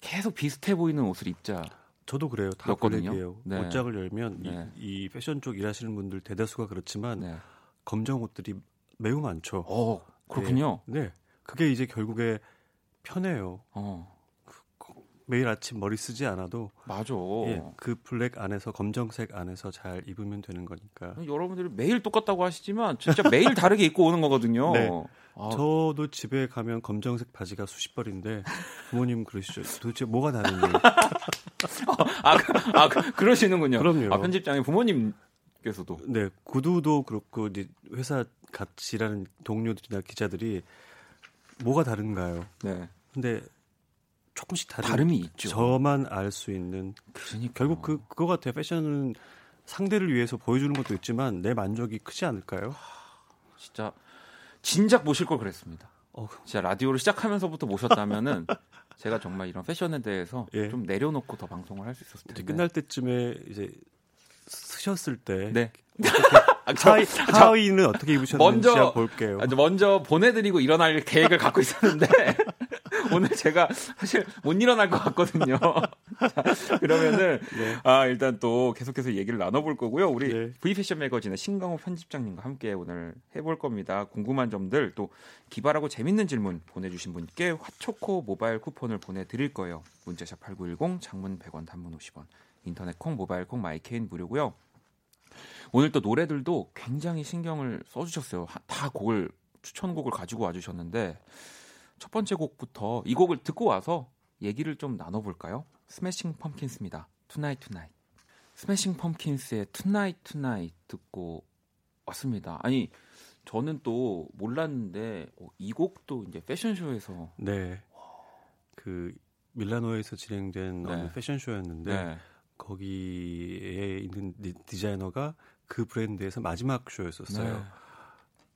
계속 비슷해 보이는 옷을 입자. 저도 그래요. 다 블랙이에요. 네. 옷장을 열면 네. 이 패션 쪽 일하시는 분들 대다수가 그렇지만 네. 검정 옷들이 매우 많죠. 그렇군요. 네. 그게 이제 결국에 편해요. 매일 아침 머리 쓰지 않아도 맞아. 예, 그 블랙 안에서 검정색 안에서 잘 입으면 되는 거니까. 여러분들이 매일 똑같다고 하시지만 진짜 매일 다르게 입고 오는 거거든요. 네. 아. 저도 집에 가면 검정색 바지가 수십 벌인데 부모님 그러시죠. 도대체 뭐가 다른지. 그러시는군요. 그럼요. 아, 편집장의 부모님께서도. 네, 구두도 그렇고 이제 회사 같이 일하는 동료들이나 기자들이 뭐가 다른가요. 네. 근데 조금씩 다름이 있죠. 저만 알 수 있는. 그러니까. 결국 그거 같아요. 패션은 상대를 위해서 보여주는 것도 있지만 내 만족이 크지 않을까요? 진짜 진작 모실 걸 그랬습니다. 진짜 라디오를 시작하면서부터 모셨다면은 제가 정말 이런 패션에 대해서 예. 좀 내려놓고 더 방송을 할 수 있었을 텐데. 끝날 때쯤에 이제 쓰셨을 때. 네. 하의는 어떻게 입으셨는지 먼저 볼게요. 먼저 보내드리고 일어날 계획을 갖고 있었는데. 오늘 제가 사실 못 일어날 것 같거든요. 자, 그러면은 네. 일단 또 계속해서 얘기를 나눠볼 거고요. 우리 네. V패션 매거진의 신광호 편집장님과 함께 오늘 해볼 겁니다. 궁금한 점들 또 기발하고 재밌는 질문 보내주신 분께 핫초코 모바일 쿠폰을 보내드릴 거예요. 문자샵 8910 장문 100원 단문 50원 인터넷 콩 모바일 콩 마이케인 무료고요. 오늘 또 노래들도 굉장히 신경을 써주셨어요. 다 곡을 추천곡을 가지고 와주셨는데 첫 번째 곡부터 이 곡을 듣고 와서 얘기를 좀 나눠볼까요? 스매싱 펌킨스입니다. 투나잇 투나잇. 스매싱 펌킨스의 투나잇 투나잇 듣고 왔습니다. 아니 저는 또 몰랐는데 이 곡도 이제 패션쇼에서 네. 그 밀라노에서 진행된 네. 패션쇼였는데 네. 거기에 있는 디자이너가 그 브랜드에서 마지막 쇼였었어요. 네.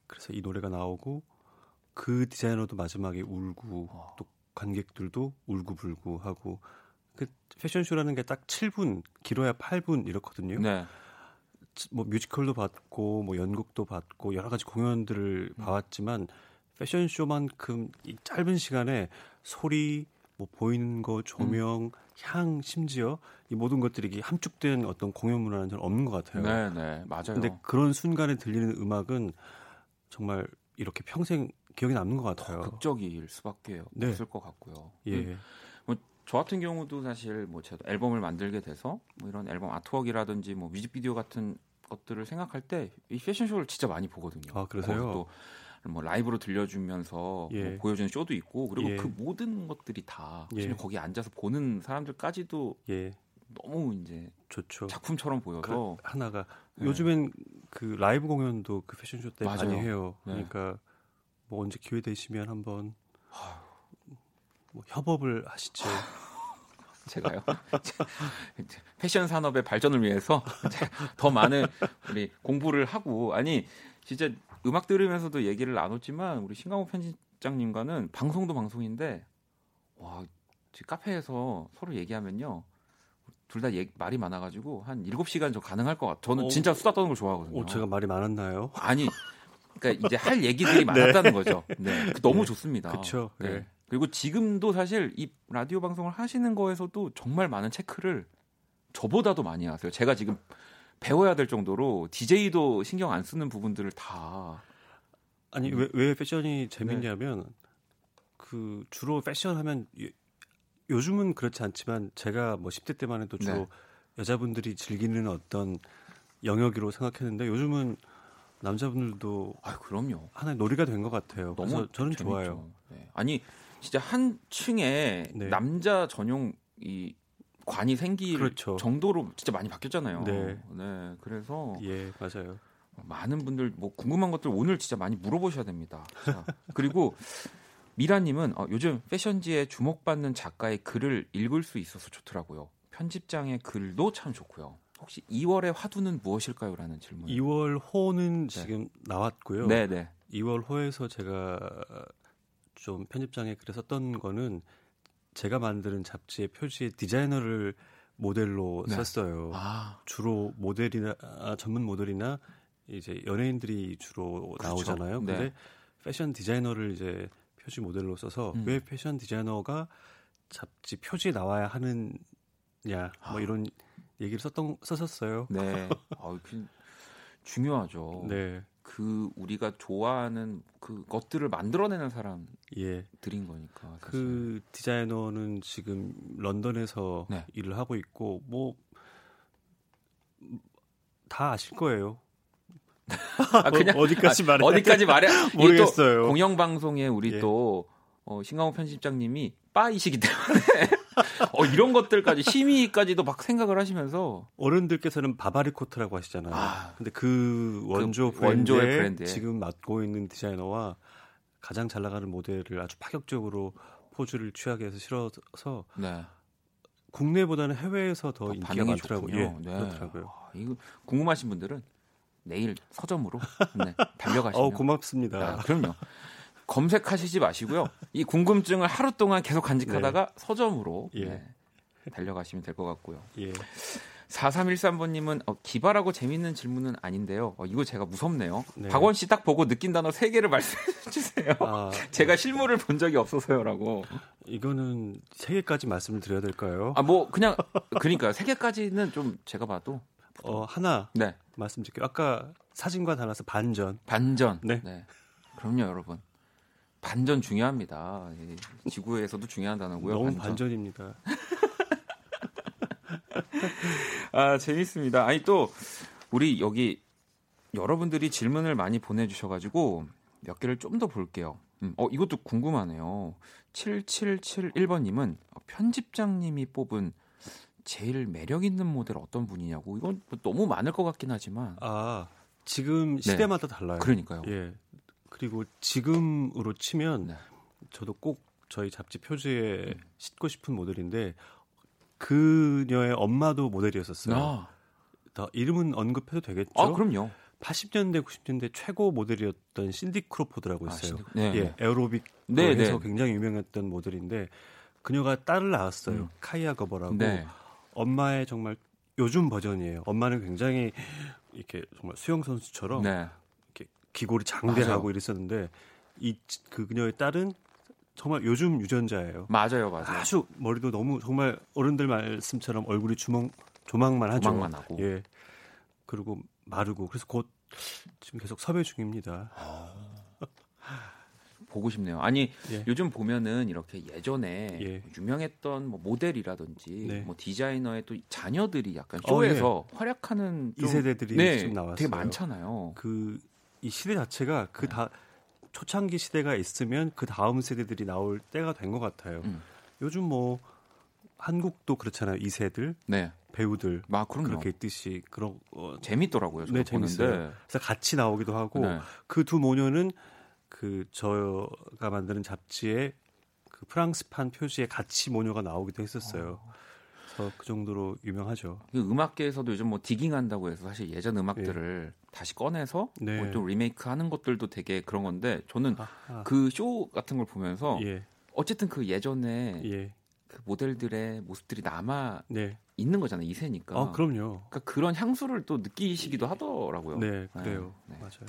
그래서 이 노래가 나오고 그 디자이너도 마지막에 울고 또 관객들도 울고불고 하고 그 패션쇼라는 게 딱 7분 길어야 8분 이렇거든요. 네. 뭐 뮤지컬도 봤고 뭐 연극도 봤고 여러 가지 공연들을 봐왔지만 패션쇼만큼 이 짧은 시간에 소리, 뭐 보이는 거, 조명, 향, 심지어 이 모든 것들이 함축된 어떤 공연 문화는 없는 것 같아요. 네, 맞아요. 근데 그런 순간에 들리는 음악은 정말 이렇게 평생 기억에 남는 것 같아요. 더 극적일 수밖에 네. 없을 것 같고요. 예. 저 같은 경우도 사실 뭐 제가 앨범을 만들게 돼서 뭐 이런 앨범 아트웍이라든지 뭐 뮤직비디오 같은 것들을 생각할 때 이 패션쇼를 진짜 많이 보거든요. 아, 그러세요? 또 뭐 라이브로 들려주면서 예. 뭐 보여주는 쇼도 있고 그리고 예. 그 모든 것들이 다 예. 거기 앉아서 보는 사람들까지도 예. 너무 이제 좋죠. 작품처럼 보여서 하나가 네. 요즘엔 그 라이브 공연도 그 패션쇼 때 맞아요. 많이 해요. 네. 그러니까 뭐 언제 기회 되시면 한번 뭐 협업을 하시죠. 제가요. 패션 산업의 발전을 위해서 더 많은 우리 공부를 하고 아니 진짜 음악 들으면서도 얘기를 나눴지만 우리 신강호 편집장님과는 방송도 방송인데 와 카페에서 서로 얘기하면요. 둘 다 말이 많아가지고 한 7시간 저 가능할 것 같아요. 저는 진짜 수다 떠는 걸 좋아하거든요. 제가 말이 많았나요? 아니, 그러니까 이제 할 얘기들이 많았다는 거죠. 네, 너무 좋습니다. 그렇죠. 네. 네. 그리고 지금도 사실 이 라디오 방송을 하시는 거에서도 정말 많은 체크를 저보다도 많이 하세요. 제가 지금 배워야 될 정도로 DJ도 신경 안 쓰는 부분들을 다. 아니, 왜 패션이 재밌냐면 네. 그 주로 패션 하면 요즘은 그렇지 않지만 제가 뭐 10대 때만 해도 주로 네. 여자분들이 즐기는 어떤 영역으로 생각했는데 요즘은 남자분들도 그럼요. 하나의 놀이가 된 것 같아요. 그래서 저는 재밌죠. 좋아요. 네. 아니 진짜 한 층에 네. 남자 전용 이 관이 생길 그렇죠. 정도로 진짜 많이 바뀌었잖아요. 네, 네. 그래서 예 맞아요. 많은 분들 뭐 궁금한 것들 오늘 진짜 많이 물어보셔야 됩니다. 자, 그리고 미라님은 요즘 패션지에 주목받는 작가의 글을 읽을 수 있어서 좋더라고요. 편집장의 글도 참 좋고요. 혹시 2월의 화두는 무엇일까요? 라는 질문. 2월 호는 네. 지금 나왔고요. 네네. 2월 호에서 제가 좀 편집장에 글을 썼던 거는 제가 만드는 잡지의 표지에 디자이너를 모델로 네. 썼어요. 아. 주로 모델이나 전문 모델이나 이제 연예인들이 주로 그렇죠. 나오잖아요. 근데 네. 패션 디자이너를 이제 표지 모델로 써서 왜 패션 디자이너가 잡지 표지에 나와야 하느냐 뭐 이런 얘기를 썼었어요. 네, 중요하죠. 네, 그 우리가 좋아하는 그 것들을 만들어내는 사람들인 예. 거니까. 사실. 그 디자이너는 지금 런던에서 네. 일을 하고 있고 뭐 다 아실 거예요. 그냥, 어디까지 말해? 어디까지 말해? 모르겠어요. 공영방송에 우리 예. 또 신강호 편집장님이 빠이시기 때문에 이런 것들까지 심의까지도 막 생각을 하시면서 어른들께서는 바바리 코트라고 하시잖아요. 근데 그 원조의 브랜드에 지금 맡고 있는 디자이너와 가장 잘 나가는 모델을 아주 파격적으로 포즈를 취하게 해서 실어서 네. 국내보다는 해외에서 더 인기가 많더라고요. 예, 네. 그렇더라고요. 이거 궁금하신 분들은. 내일 서점으로 네, 달려가시면 고맙습니다. 그럼요. 검색하시지 마시고요. 이 궁금증을 하루 동안 계속 간직하다가 네. 서점으로 예. 네, 달려가시면 될 것 같고요. 예. 4313번님은 기발하고 재밌는 질문은 아닌데요. 이거 제가 무섭네요. 네. 박원 씨 딱 보고 느낀 단어 3개를 말씀해 주세요. 제가 실물을 본 적이 없어서요라고. 이거는 3개까지 말씀을 드려야 될까요? 뭐 그냥 그러니까 3개까지는 좀 제가 봐도 하나 네. 말씀드릴게요. 아까 사진과 달라서 반전. 네. 네. 그럼요, 여러분. 반전 중요합니다. 지구에서도 중요한 단어고요. 너무 반전입니다. 재밌습니다. 아니 또 우리 여기 여러분들이 질문을 많이 보내주셔가지고 몇 개를 좀 더 볼게요. 이것도 궁금하네요. 7771번님은 편집장님이 뽑은 제일 매력 있는 모델 어떤 분이냐고. 이건 너무 많을 것 같긴 하지만 지금 시대마다 네. 달라요. 그러니까요. 예. 그리고 지금으로 치면 네. 저도 꼭 저희 잡지 표지에 싣고 싶은 모델인데 그녀의 엄마도 모델이었었어요. 더 이름은 언급해도 되겠죠? 그럼요. 80년대 90년대 최고 모델이었던 신디 크로포드라고 있어요. 네. 예. 에어로빅에서 네. 굉장히 유명했던 모델인데 그녀가 딸을 낳았어요. 카이아 거버라고. 네. 엄마의 정말 요즘 버전이에요. 엄마는 굉장히 이렇게 정말 수영 선수처럼 네. 이렇게 기골이 장대하고 맞아요. 이랬었는데 그녀의 딸은 정말 요즘 유전자예요. 맞아요. 아주 머리도 너무 정말 어른들 말씀처럼 얼굴이 조망만 하죠. 조망만 하고. 예. 그리고 마르고 그래서 곧 지금 계속 섭외 중입니다. 보고 싶네요. 아니 예. 요즘 보면은 이렇게 예전에 유명했던 뭐 모델이라든지 네. 뭐 디자이너의 또 자녀들이 약간 쇼에서 네. 활약하는 2세대들이 네, 좀 나왔어요. 되게 많잖아요. 이 시대 자체가 다 초창기 시대가 있으면 그 다음 세대들이 나올 때가 된 것 같아요. 요즘 뭐 한국도 그렇잖아요. 2세들 네. 배우들 그렇게 있듯이 재밌더라고요. 네, 재밌어요. 그래서 같이 나오기도 하고 네. 그 두 모녀는 저가 만드는 잡지에 그 프랑스판 표지에 같이 모녀가 나오기도 했었어요. 그래서 그 정도로 유명하죠. 음악계에서도 요즘 뭐 디깅한다고 해서 사실 예전 음악들을 다시 꺼내서 네. 뭐 또 리메이크하는 것들도 되게 그런 건데 저는 그 쇼 같은 걸 보면서 어쨌든 그 예전에 그 모델들의 모습들이 남아 있는 거잖아요. 2세니까. 아, 그럼요. 그러니까 그런 향수를 또 느끼시기도 하더라고요. 네, 그래요. 네. 맞아요.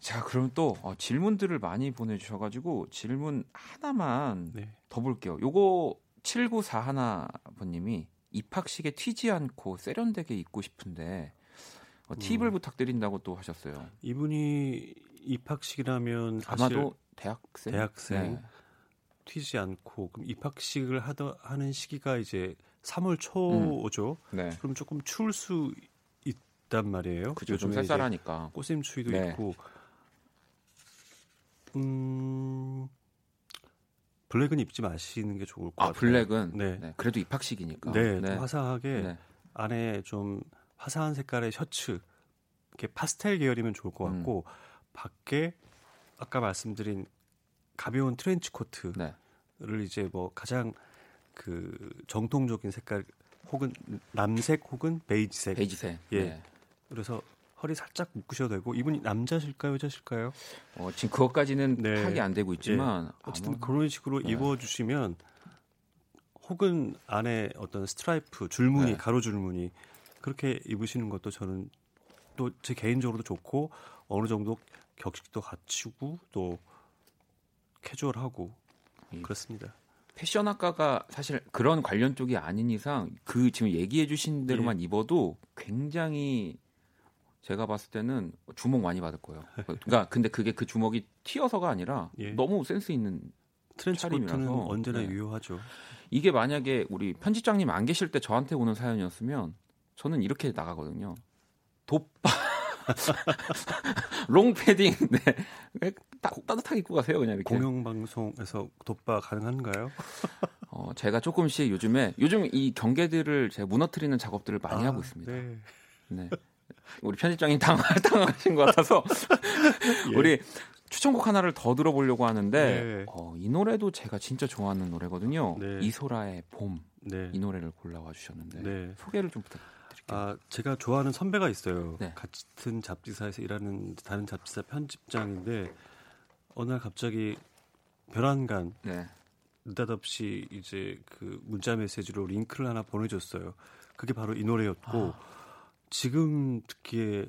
자, 그럼 또 질문들을 많이 보내주셔가지고 질문 하나만 더 볼게요. 요거 7941번님이 입학식에 튀지 않고 세련되게 입고 싶은데 팁을 부탁드린다고 또 하셨어요. 이분이 입학식이라면 사실 아마도 대학생 네. 튀지 않고 그럼 입학식을 하는 시기가 이제 3월 초죠. 네. 그럼 조금 추울 수 있단 말이에요. 그죠. 좀 쌀쌀하니까 꽃샘 추위도 있고. 블랙은 입지 마시는 게 좋을 것 같아요. 블랙은? 네. 그래도 입학식이니까. 네. 화사하게 안에 좀 화사한 색깔의 셔츠, 이렇게 파스텔 계열이면 좋을 것 같고 밖에 아까 말씀드린 가벼운 트렌치 코트를 이제 뭐 가장 그 정통적인 색깔 혹은 남색 혹은 베이지색. 네. 그래서 허리 살짝 묶으셔도 되고 이분이 남자실까요, 여자실까요? 지금 그것까지는 파악이 안 되고 있지만 어쨌든 그런 식으로 입어주시면 혹은 안에 어떤 스트라이프 줄무늬, 가로 줄무늬 그렇게 입으시는 것도 저는 또 제 개인적으로도 좋고 어느 정도 격식도 갖추고 또 캐주얼하고 그렇습니다. 패션학과가 사실 그런 관련 쪽이 아닌 이상 그 지금 얘기해 주신 대로만 입어도 굉장히 제가 봤을 때는 주목 많이 받을 거예요. 그러니까 근데 그게 그 주목이 튀어서가 아니라 너무 센스 있는 트렌치코트는 언제나 유효하죠. 이게 만약에 우리 편집장님 안 계실 때 저한테 오는 사연이었으면 저는 이렇게 나가거든요. 돗바 롱패딩 따뜻하게 입고 가세요. 그냥 이렇게. 공영방송에서 돗바 가능한가요? 제가 조금씩 요즘 이 경계들을 제가 무너뜨리는 작업들을 많이 하고 있습니다. 네. 우리 편집장님 당황하신 것 같아서 우리 추천곡 하나를 더 들어보려고 하는데 이 노래도 제가 진짜 좋아하는 노래거든요. 이소라의 봄. 이 노래를 골라와 주셨는데 소개를 좀 부탁드릴게요. 아, 제가 좋아하는 선배가 있어요. 같은 잡지사에서 일하는 다른 잡지사 편집장인데 어느 날 갑자기 별안간 느닷없이 이제 그 문자 메시지로 링크를 하나 보내줬어요. 그게 바로 이 노래였고 지금 듣기에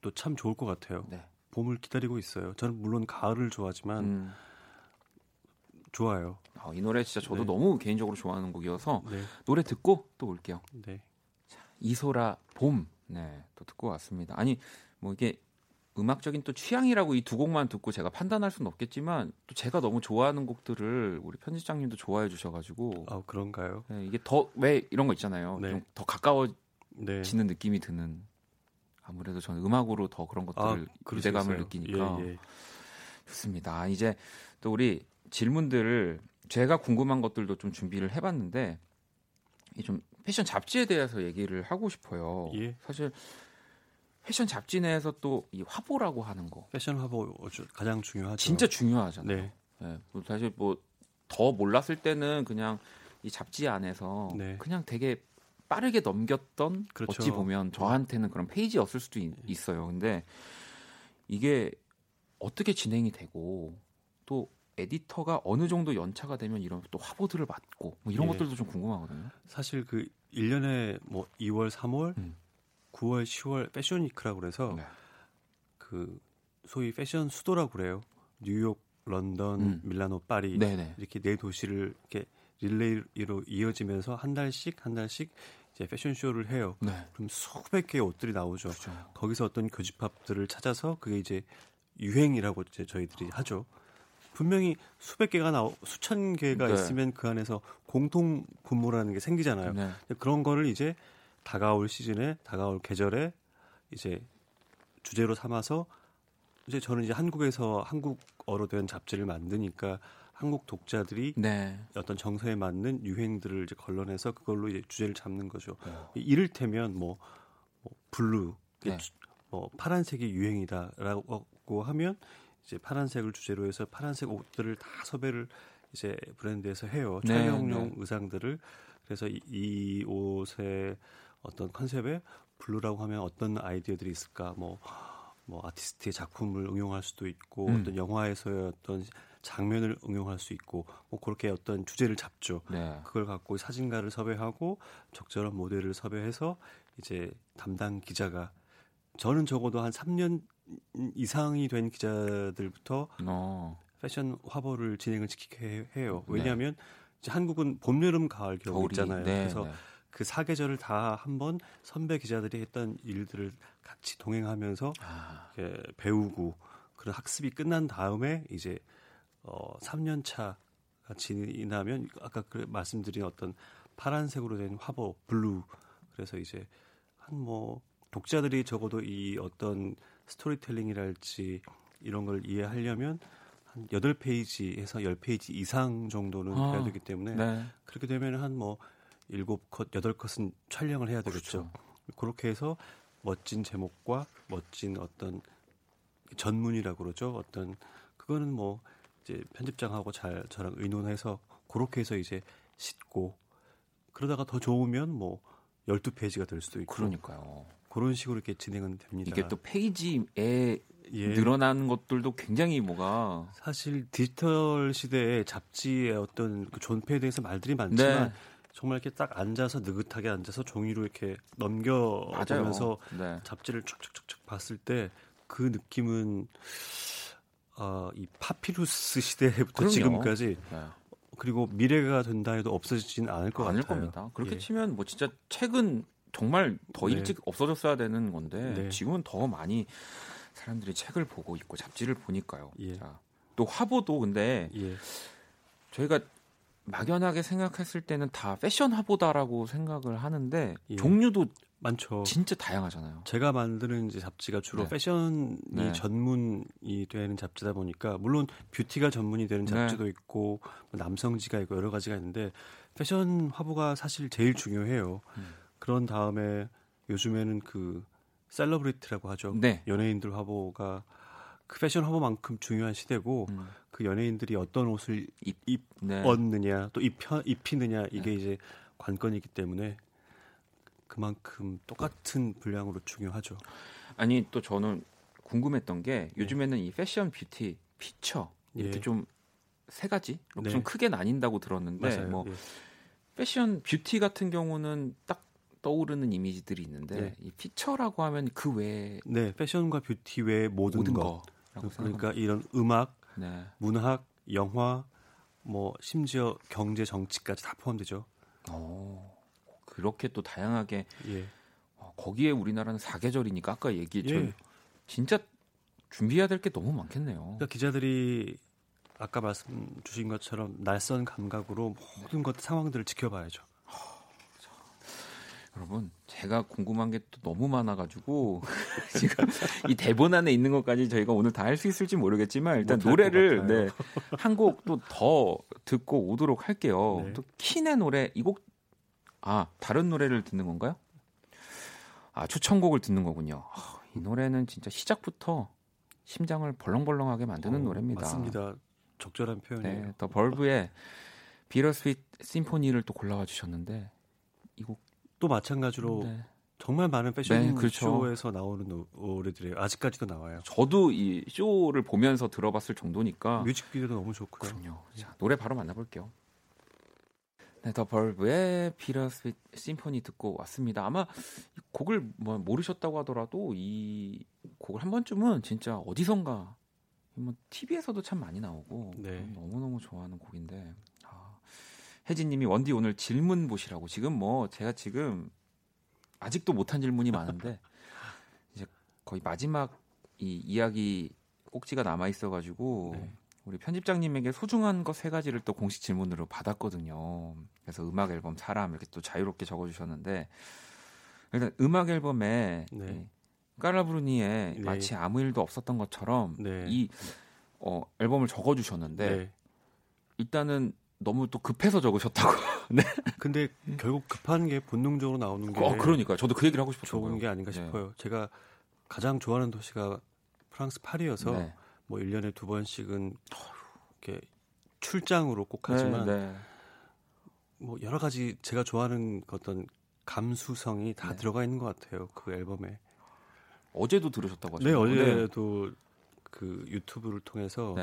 또 참 좋을 것 같아요. 봄을 기다리고 있어요. 저는 물론 가을을 좋아하지만 좋아요. 이 노래 진짜 저도 너무 개인적으로 좋아하는 곡이어서 노래 듣고 또 올게요. 자, 이소라 봄. 또 듣고 왔습니다. 아니 뭐 이게 음악적인 또 취향이라고 이 두 곡만 듣고 제가 판단할 수는 없겠지만 또 제가 너무 좋아하는 곡들을 우리 편집장님도 좋아해 주셔가지고. 아 그런가요? 이게 더 왜 이런 거 있잖아요. 좀 더 가까워. 지는 느낌이 드는 아무래도 저는 음악으로 더 그런 것들을 유대감을 느끼니까 좋습니다. 이제 또 우리 질문들을 제가 궁금한 것들도 좀 준비를 해봤는데 좀 패션 잡지에 대해서 얘기를 하고 싶어요. 사실 패션 잡지 내에서 또 이 화보라고 하는 거 패션 화보 가장 중요하죠. 진짜 중요하잖아요. 사실 뭐 더 몰랐을 때는 그냥 이 잡지 안에서 그냥 되게 빠르게 넘겼던 어찌 보면 저한테는 그런 페이지였을 수도 있어요. 근데 이게 어떻게 진행이 되고 또 에디터가 어느 정도 연차가 되면 이런 또 화보들을 맡고 뭐 이런 것들도 좀 궁금하거든요. 사실 그 1년에 뭐 2월, 3월, 9월, 10월 패션 위크라고 그래서 그 소위 패션 수도라고 그래요. 뉴욕, 런던, 밀라노, 파리 이렇게 네 도시를 이렇게 릴레이로 이어지면서 한 달씩 이제 패션쇼를 해요. 그럼 수백 개의 옷들이 나오죠. 그렇죠. 거기서 어떤 교집합들을 찾아서 그게 이제 유행이라고 이제 저희들이 하죠. 분명히 수백 개가 수천 개가 있으면 그 안에서 공통 분모라는 게 생기잖아요. 그런 거를 이제 다가올 시즌에 다가올 계절에 이제 주제로 삼아서 이제 저는 이제 한국에서 한국어로 된 잡지를 만드니까 한국 독자들이 어떤 정서에 맞는 유행들을 이제 걸러내서 그걸로 이제 주제를 잡는 거죠. 이를테면 뭐 블루, 뭐 파란색이 유행이다라고 하면 이제 파란색을 주제로 해서 파란색 옷들을 다 섭외를 이제 브랜드에서 해요. 촬영용 의상들을. 그래서 이 옷의 어떤 컨셉에 블루라고 하면 어떤 아이디어들이 있을까? 뭐 아티스트의 작품을 응용할 수도 있고 어떤 영화에서의 어떤 장면을 응용할 수 있고 뭐 그렇게 어떤 주제를 잡죠. 네. 그걸 갖고 사진가를 섭외하고 적절한 모델을 섭외해서 이제 담당 기자가 저는 적어도 한 3년 이상이 된 기자들부터 패션 화보를 진행을 시키게 해요. 왜냐하면 네. 이제 한국은 봄, 여름, 가을, 겨울 있잖아요. 네, 그래서 네. 그 사계절을 다 한번 선배 기자들이 했던 일들을 같이 동행하면서 이렇게 배우고 그런 학습이 끝난 다음에 이제 3년 차가 지나면 아까 말씀드린 어떤 파란색으로 된 화보 블루 그래서 이제 한 뭐 독자들이 적어도 이 어떤 스토리텔링이랄지 이런 걸 이해하려면 한 8페이지에서 10페이지 이상 정도는 해야 되기 때문에 네. 그렇게 되면 한 뭐 7컷, 8컷은 촬영을 해야 되겠죠. 그렇죠. 그렇게 해서 멋진 제목과 멋진 어떤 전문이라고 그러죠. 어떤 그거는 뭐 이제 편집장하고 잘 저랑 의논해서 그렇게 해서 이제 싣고 그러다가 더 좋으면 뭐 12페이지가 될 수도 있고 그러니까요. 그런 식으로 이렇게 진행은 됩니다. 이게 또 페이지에 늘어나는 것들도 굉장히 뭐가 사실 디지털 시대에 잡지의 어떤 그 존폐에 대해서 말들이 많지만 네. 정말 이렇게 딱 앉아서 느긋하게 앉아서 종이로 이렇게 넘겨보면서 네. 잡지를 쭉쭉쭉쭉 봤을 때 그 느낌은 이 파피루스 시대부터 그럼요. 지금까지 네. 그리고 미래가 된다 해도 없어지진 않을 것 같아요. 겁니다. 그렇게 치면 뭐 진짜 책은 정말 더 일찍 없어졌어야 되는 건데 지금은 더 많이 사람들이 책을 보고 있고 잡지를 보니까요. 자, 또 화보도 근데 저희가 막연하게 생각했을 때는 다 패션 화보다라고 생각을 하는데 종류도 많죠. 진짜 다양하잖아요. 제가 만드는 이제 잡지가 주로 패션이 전문이 되는 잡지다 보니까 물론 뷰티가 전문이 되는 잡지도 있고 남성지가 있고 여러 가지가 있는데 패션 화보가 사실 제일 중요해요. 그런 다음에 요즘에는 그 셀러브리티라고 하죠. 네. 연예인들 화보가 그 패션 화보만큼 중요한 시대고 그 연예인들이 어떤 옷을 입었느냐 또 입히느냐 이게 이제 관건이기 때문에 그만큼 똑같은 분량으로 중요하죠. 아니 또 저는 궁금했던 게 요즘에는 이 패션, 뷰티, 피처 이렇게 좀 세 가지 좀 크게 나뉜다고 들었는데 맞아요. 뭐 패션, 뷰티 같은 경우는 딱 떠오르는 이미지들이 있는데 이 피처라고 하면 그 외에 패션과 뷰티 외에 모든 것 그러니까 이런 음악, 문학, 영화, 뭐 심지어 경제, 정치까지 다 포함되죠. 그렇게 또 다양하게 거기에 우리나라는 사계절이니까 아까 얘기했죠. 진짜 준비해야 될 게 너무 많겠네요. 그러니까 기자들이 아까 말씀 주신 것처럼 낯선 감각으로 모든 것 상황들을 지켜봐야죠. 여러분 제가 궁금한 게 또 너무 많아가지고 지금 이 대본 안에 있는 것까지 저희가 오늘 다 할 수 있을지 모르겠지만 일단 노래를 한 곡 또 더 듣고 오도록 할게요. 또 킨의 노래 이 곡 다른 노래를 듣는 건가요? 추천곡을 듣는 거군요. 이 노래는 진짜 시작부터 심장을 벌렁벌렁하게 만드는 노래입니다. 맞습니다. 적절한 표현이에요. 더 벌브의 비터스윗 심포니를 또 골라와 주셨는데 이 곡 또 마찬가지로 정말 많은 패션 쇼에서 나오는 노래들이에요. 아직까지도 나와요. 저도 이 쇼를 보면서 들어봤을 정도니까 뮤직비디오도 너무 좋고요. 그럼요. 자, 노래 바로 만나볼게요. 더 벌브의 비터스윗 심포니 듣고 왔습니다. 아마 이 곡을 모르셨다고 하더라도 이 곡을 한 번쯤은 진짜 어디선가 TV에서도 참 많이 나오고 너무너무 좋아하는 곡인데 혜진님이 원디 오늘 질문 보시라고 지금 뭐 제가 지금 아직도 못한 질문이 많은데 이제 거의 마지막 이 이야기 꼭지가 남아 있어가지고 우리 편집장님에게 소중한 것 3가지를 또 공식 질문으로 받았거든요. 그래서 음악 앨범 사람 이렇게 또 자유롭게 적어주셨는데 일단 음악 앨범에 까라브루니에 마치 아무 일도 없었던 것처럼 이 앨범을 적어주셨는데 일단은 너무 또 급해서 적으셨다고. 네. 근데 결국 급한 게 본능적으로 나오는 게. 그러니까 저도 그 얘기를 하고 싶었어요. 좋은 게 아닌가 싶어요. 제가 가장 좋아하는 도시가 프랑스 파리여서 뭐 1년에 2번씩은 이렇게 출장으로 꼭 하지만 뭐 여러 가지 제가 좋아하는 어떤 감수성이 다 들어가 있는 것 같아요. 그 앨범에. 어제도 들으셨다고 하셨죠? 네, 어제도 그 유튜브를 통해서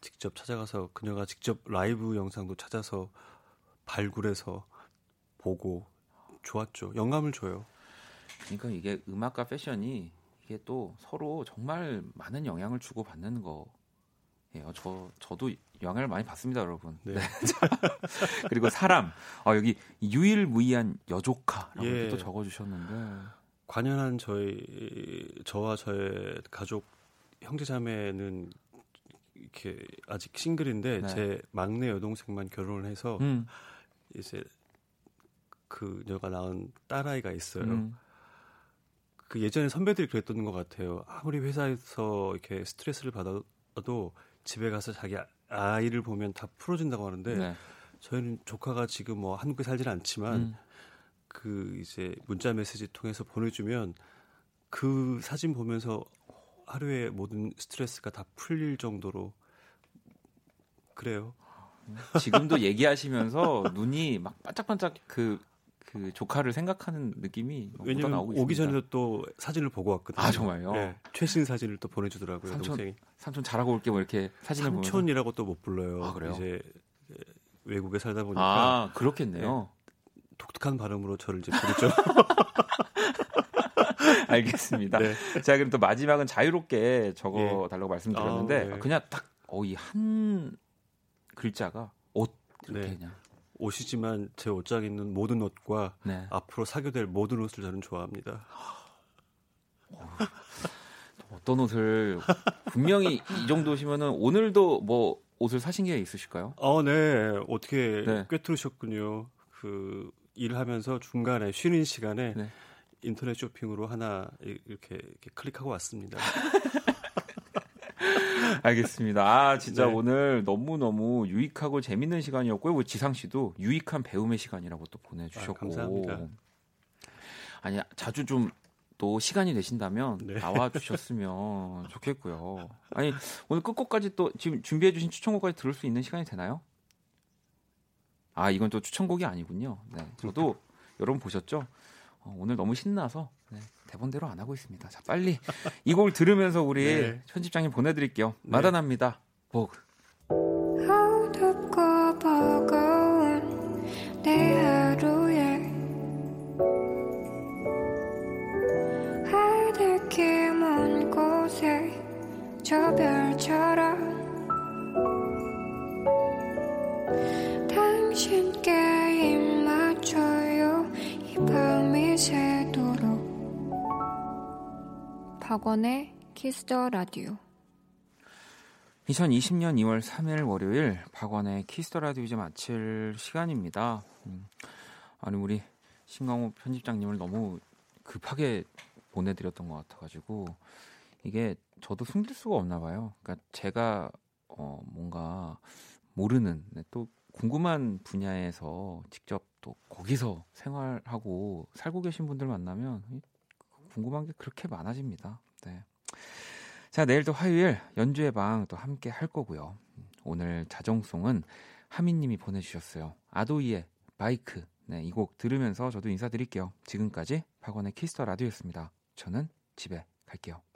직접 찾아가서 그녀가 직접 라이브 영상도 찾아서 발굴해서 보고 좋았죠. 영감을 줘요. 그러니까 이게 음악과 패션이 이게 또 서로 정말 많은 영향을 주고 받는 거예요. 저도 영향을 많이 받습니다, 여러분. 네. 네. 그리고 사람. 여기 유일무이한 여조카라고 예. 또 적어주셨는데. 관연한 저와 저의 가족 형제자매는 이렇게 아직 싱글인데 네. 제 막내 여동생만 결혼을 해서 이제 그녀가 낳은 딸아이가 있어요. 그 예전에 선배들이 그랬던 것 같아요. 아무리 회사에서 이렇게 스트레스를 받아도 집에 가서 자기 아이를 보면 다 풀어진다고 하는데 네. 저희는 조카가 지금 뭐 한국에 살지는 않지만 그 이제 문자 메시지 통해서 보내주면 그 사진 보면서 하루에 모든 스트레스가 다 풀릴 정도로 그래요. 지금도 얘기하시면서 눈이 막 반짝반짝 그 조카를 생각하는 느낌이 왜냐면 나오고 있습니다. 오기 전에도 또 사진을 보고 왔거든요. 아 정말요? 네, 최신 사진을 또 보내주더라고요. 삼촌 잘하고 올게 뭐 이렇게 사진을 보면 삼촌이라고 또 못 불러요. 아 그래요? 이제 외국에 살다 보니까 아 그렇겠네요. 네. 독특한 발음으로 저를 이제 부르죠. 알겠습니다. 네. 자 그럼 또 마지막은 자유롭게 적어달라고 네. 말씀드렸는데 네. 그냥 딱 이 한 글자가 옷 이렇게 그냥 네. 옷이지만 제 옷장에 있는 모든 옷과 네. 앞으로 사게 될 모든 옷을 저는 좋아합니다. 어떤 옷을 분명히 이 정도시면은 오늘도 뭐 옷을 사신 게 있으실까요? 네 어떻게 네. 꿰뚫으셨군요. 그 일하면서 중간에 쉬는 시간에 네. 인터넷 쇼핑으로 하나 이렇게 클릭하고 왔습니다. 알겠습니다. 진짜 네. 오늘 너무너무 유익하고 재밌는 시간이었고요. 우리 지상 씨도 유익한 배움의 시간이라고 또 보내주셨고. 감사합니다. 아니 자주 좀 또 시간이 되신다면 네. 나와주셨으면 좋겠고요. 아니 오늘 끝곡까지 또 지금 준비해주신 추천곡까지 들을 수 있는 시간이 되나요? 이건 또 추천곡이 아니군요. 네, 저도 여러분 보셨죠? 오늘 너무 신나서 네, 대본대로 안 하고 있습니다. 자, 빨리 이 곡을 들으면서 우리 네. 편집장님 보내드릴게요. 네. 마다납니다. 복. 어둡고 버거운 내 하루에 하늘길 먼 곳에 저 별처럼 당신께 입맞춰요 이 밤이 새도록 박원의 키스 더 라디오 2020년 2월 3일 월요일 박원의 키스 더 라디오 이제 마칠 시간입니다. 아니 우리 신광호 편집장님을 너무 급하게 보내드렸던 것 같아가지고 이게 저도 숨길 수가 없나 봐요. 그러니까 제가 뭔가 모르는 또 궁금한 분야에서 직접 또 거기서 생활하고 살고 계신 분들 만나면 궁금한 게 그렇게 많아집니다. 네. 자, 내일 또 화요일 연주의 방 또 함께 할 거고요. 오늘 자정송은 하민님이 보내주셨어요. 아도이의 마이크. 네, 이 곡 들으면서 저도 인사드릴게요. 지금까지 박원의 키스터 라디오였습니다. 저는 집에 갈게요.